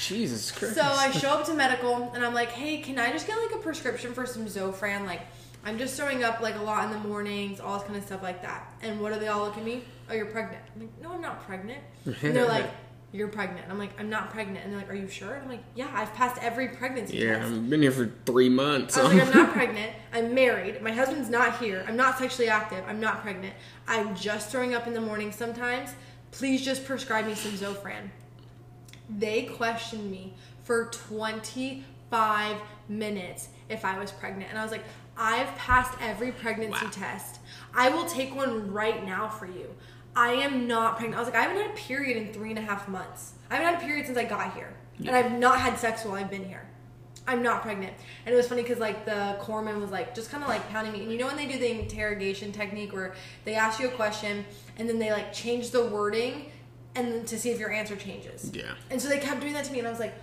Jesus Christ. So I show up to medical and I'm like, hey, can I just get, like, a prescription for some Zofran? Like, I'm just throwing up, like, a lot in the mornings, all this kind of stuff like that. And what do they all look at me? Oh, you're pregnant. I'm like, no, I'm not pregnant. And they're like, you're pregnant. And I'm like, I'm not pregnant. And they're like, are you sure? And I'm like, yeah, I've passed every pregnancy yeah, test. Yeah, I've been here for three months. I was like, I'm not pregnant. I'm married. My husband's not here. I'm not sexually active. I'm not pregnant. I'm just throwing up in the morning sometimes. Please just prescribe me some Zofran. They questioned me for twenty-five minutes if I was pregnant. And I was like, I've passed every pregnancy wow. test. I will take one right now for you. I am not pregnant. I was like, I haven't had a period in three and a half months. I haven't had a period since I got here. Yeah. And I've not had sex while I've been here. I'm not pregnant. And it was funny because, like, the corpsman was, like, just kind of, like, pounding me. And you know when they do the interrogation technique where they ask you a question and then they, like, change the wording and to see if your answer changes. Yeah. And so they kept doing that to me, and I was like,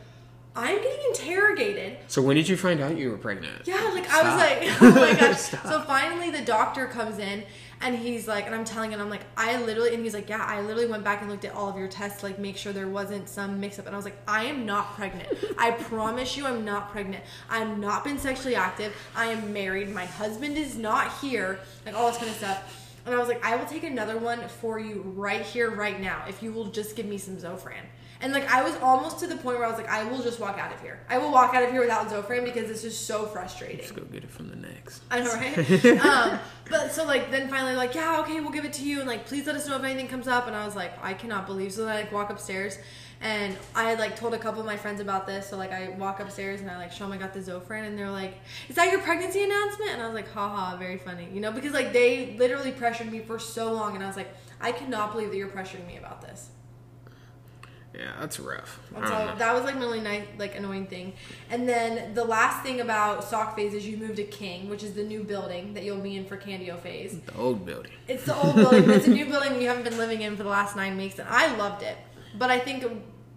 I'm getting interrogated. So when did you find out you were pregnant? Yeah, like Stop. I was like, oh my gosh. So finally the doctor comes in and he's like, and I'm telling him, I'm like, I literally, and he's like, yeah, I literally went back and looked at all of your tests, like make sure there wasn't some mix up. And I was like, I am not pregnant. I promise you I'm not pregnant. I've not been sexually active. I am married. My husband is not here. Like all this kind of stuff. And I was like, I will take another one for you right here, right now, if you will just give me some Zofran. And, like, I was almost to the point where I was like, I will just walk out of here. I will walk out of here without Zofran because this is so frustrating. Let's go get it from the next. I know, right? um, but so, like, then finally, like, yeah, okay, we'll give it to you. And, like, please let us know if anything comes up. And I was like, I cannot believe. So then I, like, walk upstairs. And I, like, told a couple of my friends about this. So, like, I walk upstairs and I, like, show them I got the Zofran. And they're like, is that your pregnancy announcement? And I was like, haha, very funny. You know, because, like, they literally pressured me for so long. And I was like, I cannot believe that you're pressuring me about this. Yeah, that's rough. That's all, that was like my only nice, like annoying thing. And then the last thing about sock phase is you move to King, which is the new building that you'll be in for Candio phase. The old building. It's the old building, but it's a new building you haven't been living in for the last nine weeks, and I loved it. But I think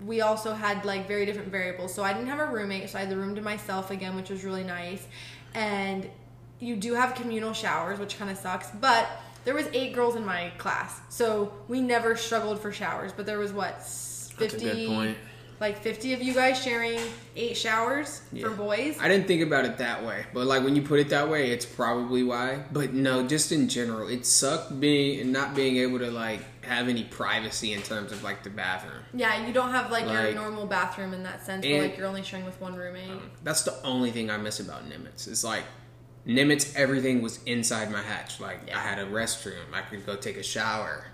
we also had like very different variables. So I didn't have a roommate, so I had the room to myself again, which was really nice. And you do have communal showers, which kind of sucks, but there was eight girls in my class, so we never struggled for showers. But there was what. fifty, that's a good point. Like fifty of you guys sharing eight showers yeah. for boys. I didn't think about it that way, but like when you put it that way, it's probably why. But no, just in general, it sucked being and not being able to like have any privacy in terms of like the bathroom. Yeah, you don't have like, like your normal bathroom in that sense, where like you're only sharing with one roommate. Um, that's the only thing I miss about Nimitz. It's like Nimitz, everything was inside my hatch. Like yeah. I had a restroom, I could go take a shower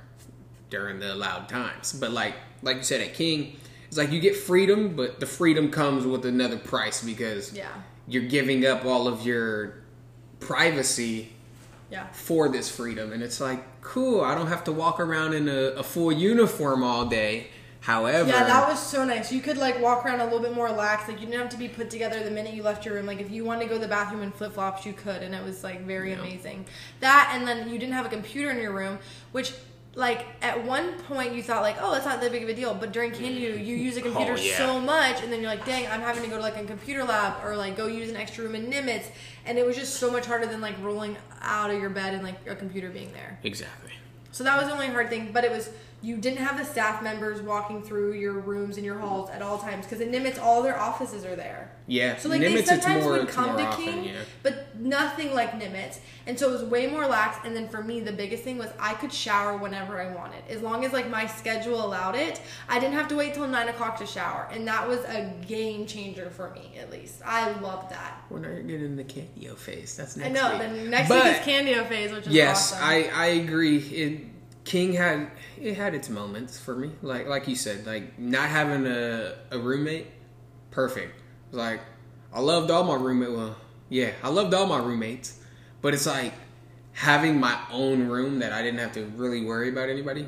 during the allowed times, but like like you said at King, it's like you get freedom, but the freedom comes with another price because yeah. you're giving up all of your privacy yeah. for this freedom. And it's like, cool, I don't have to walk around in a, a full uniform all day. However, yeah, that was so nice. You could like walk around a little bit more relaxed. Like you didn't have to be put together the minute you left your room. Like if you wanted to go to the bathroom in flip flops, you could, and it was like very yeah. amazing. That, and then you didn't have a computer in your room, which. Like, at one point, you thought, like, oh, that's not that big of a deal. But during Candio, you use a computer oh, yeah. so much. And then you're like, dang, I'm having to go to, like, a computer lab or, like, go use an extra room in Nimitz. And it was just so much harder than, like, rolling out of your bed and, like, a computer being there. Exactly. So that was the only hard thing. But it was, you didn't have the staff members walking through your rooms and your halls at all times. Because at Nimitz, all their offices are there. Yeah. So, like, Nimitz, they sometimes more, would come to often, King, yeah. but nothing like Nimitz. And so it was way more relaxed. And then for me, the biggest thing was I could shower whenever I wanted. As long as, like, my schedule allowed it, I didn't have to wait till nine o'clock to shower. And that was a game changer for me, at least. I loved that. We're not getting the Candio phase. That's next week. I know. Week. The next but week is Candio phase, which is yes, awesome. Yes, I, I agree. It, King had it had its moments for me, like like you said, like not having a, a roommate, perfect. Like I loved all my roommate. Well, yeah, I loved all my roommates, but it's like having my own room that I didn't have to really worry about anybody.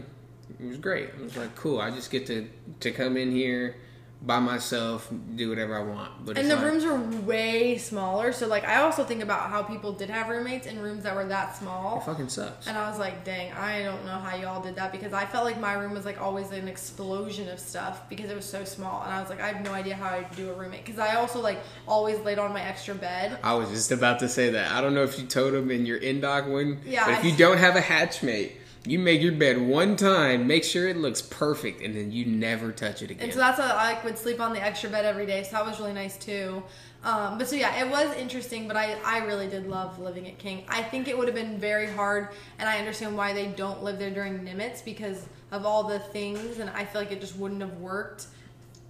It was great. I was like, cool. I just get to to come in here by myself, do whatever I want. But and the like, rooms are way smaller, so like I also think about how people did have roommates in rooms that were that small. It fucking sucks. And I was like, dang, I don't know how y'all did that, because I felt like my room was like always an explosion of stuff because it was so small. And I was like, I have no idea how I do a roommate, because I also like always laid on my extra bed. I was just about to say that. I don't know if you told them in your in-dog one, yeah, but if I, you don't have a hatchmate, you make your bed one time, make sure it looks perfect, and then you never touch it again. And so that's how I would sleep on the extra bed every day, so that was really nice too. Um, but so yeah, it was interesting, but I, I really did love living at King. I think it would have been very hard, and I understand why they don't live there during Nimitz because of all the things, and I feel like it just wouldn't have worked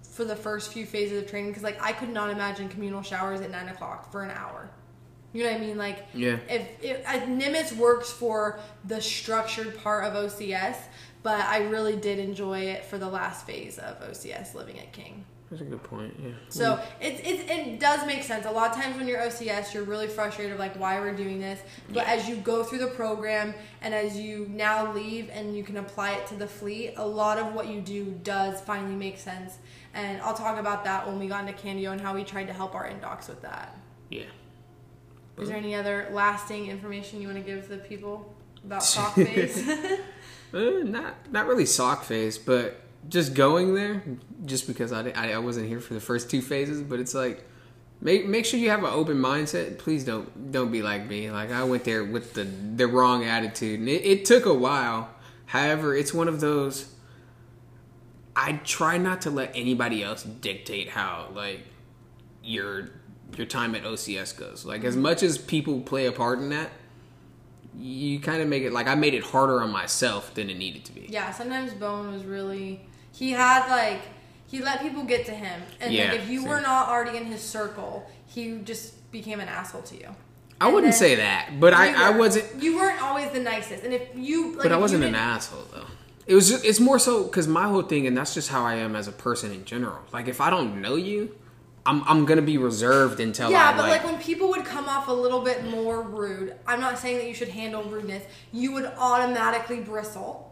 for the first few phases of training, because like I could not imagine communal showers at nine o'clock for an hour. You know what I mean? Like, yeah. if, if Nimitz works for the structured part of O C S, but I really did enjoy it for the last phase of O C S living at King. That's a good point, yeah. So yeah. It, it, it does make sense. A lot of times when you're O C S, you're really frustrated of, like, why we're doing this. But yeah. as you go through the program and as you now leave and you can apply it to the fleet, a lot of what you do does finally make sense. And I'll talk about that when we got into Candio and how we tried to help our in-docs with that. Yeah. Is there any other lasting information you want to give the people about sock phase? uh, not not really sock phase, but just going there, just because I, I, I wasn't here for the first two phases, but it's like, Make make sure you have an open mindset. Please don't don't be like me. Like, I went there with the the wrong attitude, and it, it took a while. However, it's one of those. I try not to let anybody else dictate how like your your time at O C S goes. Like, as much as people play a part in that, you kind of make it like I made it harder on myself than it needed to be. Yeah, sometimes Bowen was really he had like. He let people get to him. And yeah, like if you same. were not already in his circle, he just became an asshole to you. I and wouldn't say that, but I, were, I wasn't... You weren't always the nicest. And if you... Like, but I wasn't an asshole, though. It was just, it's more so because my whole thing, and that's just how I am as a person in general. Like, if I don't know you, I'm I'm going to be reserved until yeah, I, Yeah, but like, like when people would come off a little bit more rude, I'm not saying that you should handle rudeness, you would automatically bristle.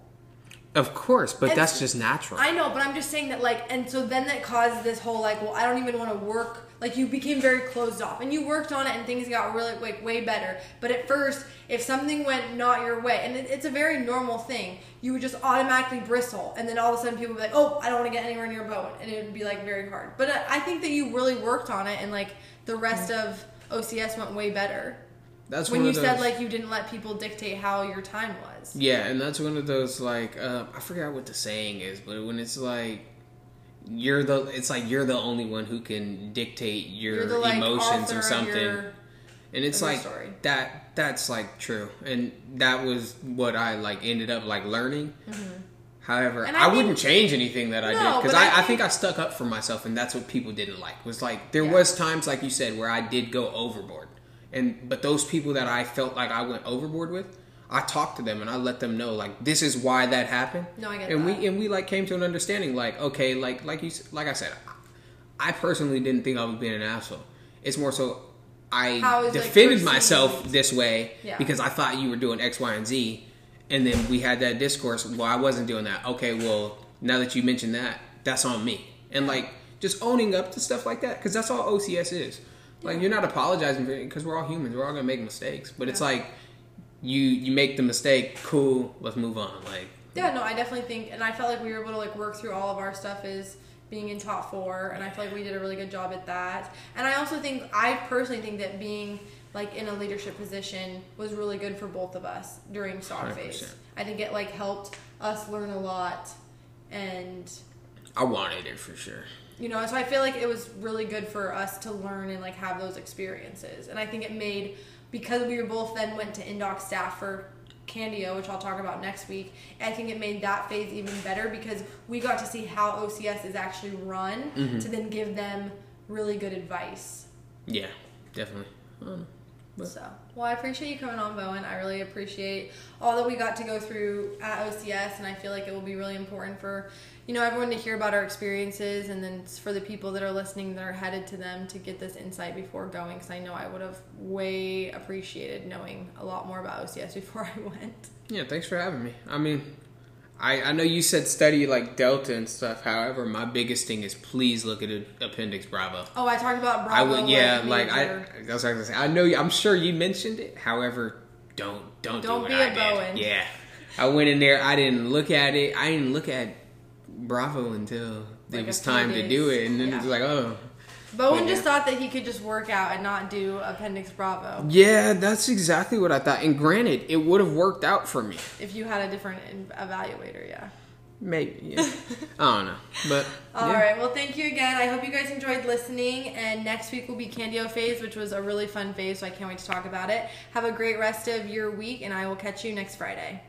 Of course, but and that's just natural. I know, but I'm just saying that, like, and so then that caused this whole, like, well, I don't even want to work. Like, you became very closed off, and you worked on it, and things got really, like, way better. But at first, if something went not your way, and it, it's a very normal thing, you would just automatically bristle, and then all of a sudden people would be like, oh, I don't want to get anywhere near Bowen, and it would be, like, very hard. But I think that you really worked on it, and, like, the rest of O C S went way better. That's when you those, said, like, you didn't let people dictate how your time was. Yeah, and that's one of those, like, uh, I forgot what the saying is, but when it's like, you're the, it's like you're the only one who can dictate your the, like, emotions or something. Your, and it's like, story. that, that's like true. And that was what I, like, ended up, like, learning. Mm-hmm. However, I, I wouldn't think, change anything that I no, did because I, I, think, I think I stuck up for myself, and that's what people didn't like. Was like, there yeah. was times, like you said, where I did go overboard. And but those people that I felt like I went overboard with, I talked to them and I let them know, like, this is why that happened. No, I get and that. And we and we like came to an understanding, like, okay, like like you like I said, I, I personally didn't think I was being an asshole. It's more so I defended like myself this way yeah. because I thought you were doing X, Y, and Z, and then we had that discourse. Well, I wasn't doing that. Okay, well, now that you mentioned that, that's on me. And like just owning up to stuff like that, because that's all O C S is. Like, you're not apologizing for it because we're all humans. We're all going to make mistakes. But it's yeah. like, you you make the mistake, cool, let's move on. Like, yeah, no, I definitely think, and I felt like we were able to, like, work through all of our stuff as being in top four, and I feel like we did a really good job at that. And I also think, I personally think that being, like, in a leadership position was really good for both of us during Star Phase. I think it, like, helped us learn a lot, and... I wanted it for sure. You know, so I feel like it was really good for us to learn and, like, have those experiences. And I think it made, because we were both then went to Indoc staff for Candio, which I'll talk about next week, I think it made that phase even better because we got to see how O C S is actually run mm-hmm. to then give them really good advice. Yeah, definitely. Um, so, well, I appreciate you coming on, Bowen. I really appreciate all that we got to go through at O C S, and I feel like it will be really important for... you know, everyone to hear about our experiences, and then for the people that are listening that are headed to them to get this insight before going, because I know I would have way appreciated knowing a lot more about O C S before I went. Yeah, thanks for having me. I mean, I, I know you said study like Delta and stuff. However, my biggest thing is please look at Appendix Bravo. Oh, I talked about Bravo. I would, yeah, like, like I, that's what I was gonna say. I know, I'm sure you mentioned it. However, don't don't don't do what be I a did. Bowen. Yeah, I went in there. I didn't look at it. I didn't look at. Bravo until like it was time days. to do it, and then yeah. it's like, oh. Bowen yeah. just thought that he could just work out and not do Appendix Bravo. Yeah, that's exactly what I thought. And granted, it would have worked out for me if you had a different evaluator. Yeah, maybe. Yeah. I don't know, but all yeah. right. Well, thank you again. I hope you guys enjoyed listening. And next week will be Candio phase, which was a really fun phase, so I can't wait to talk about it. Have a great rest of your week, and I will catch you next Friday.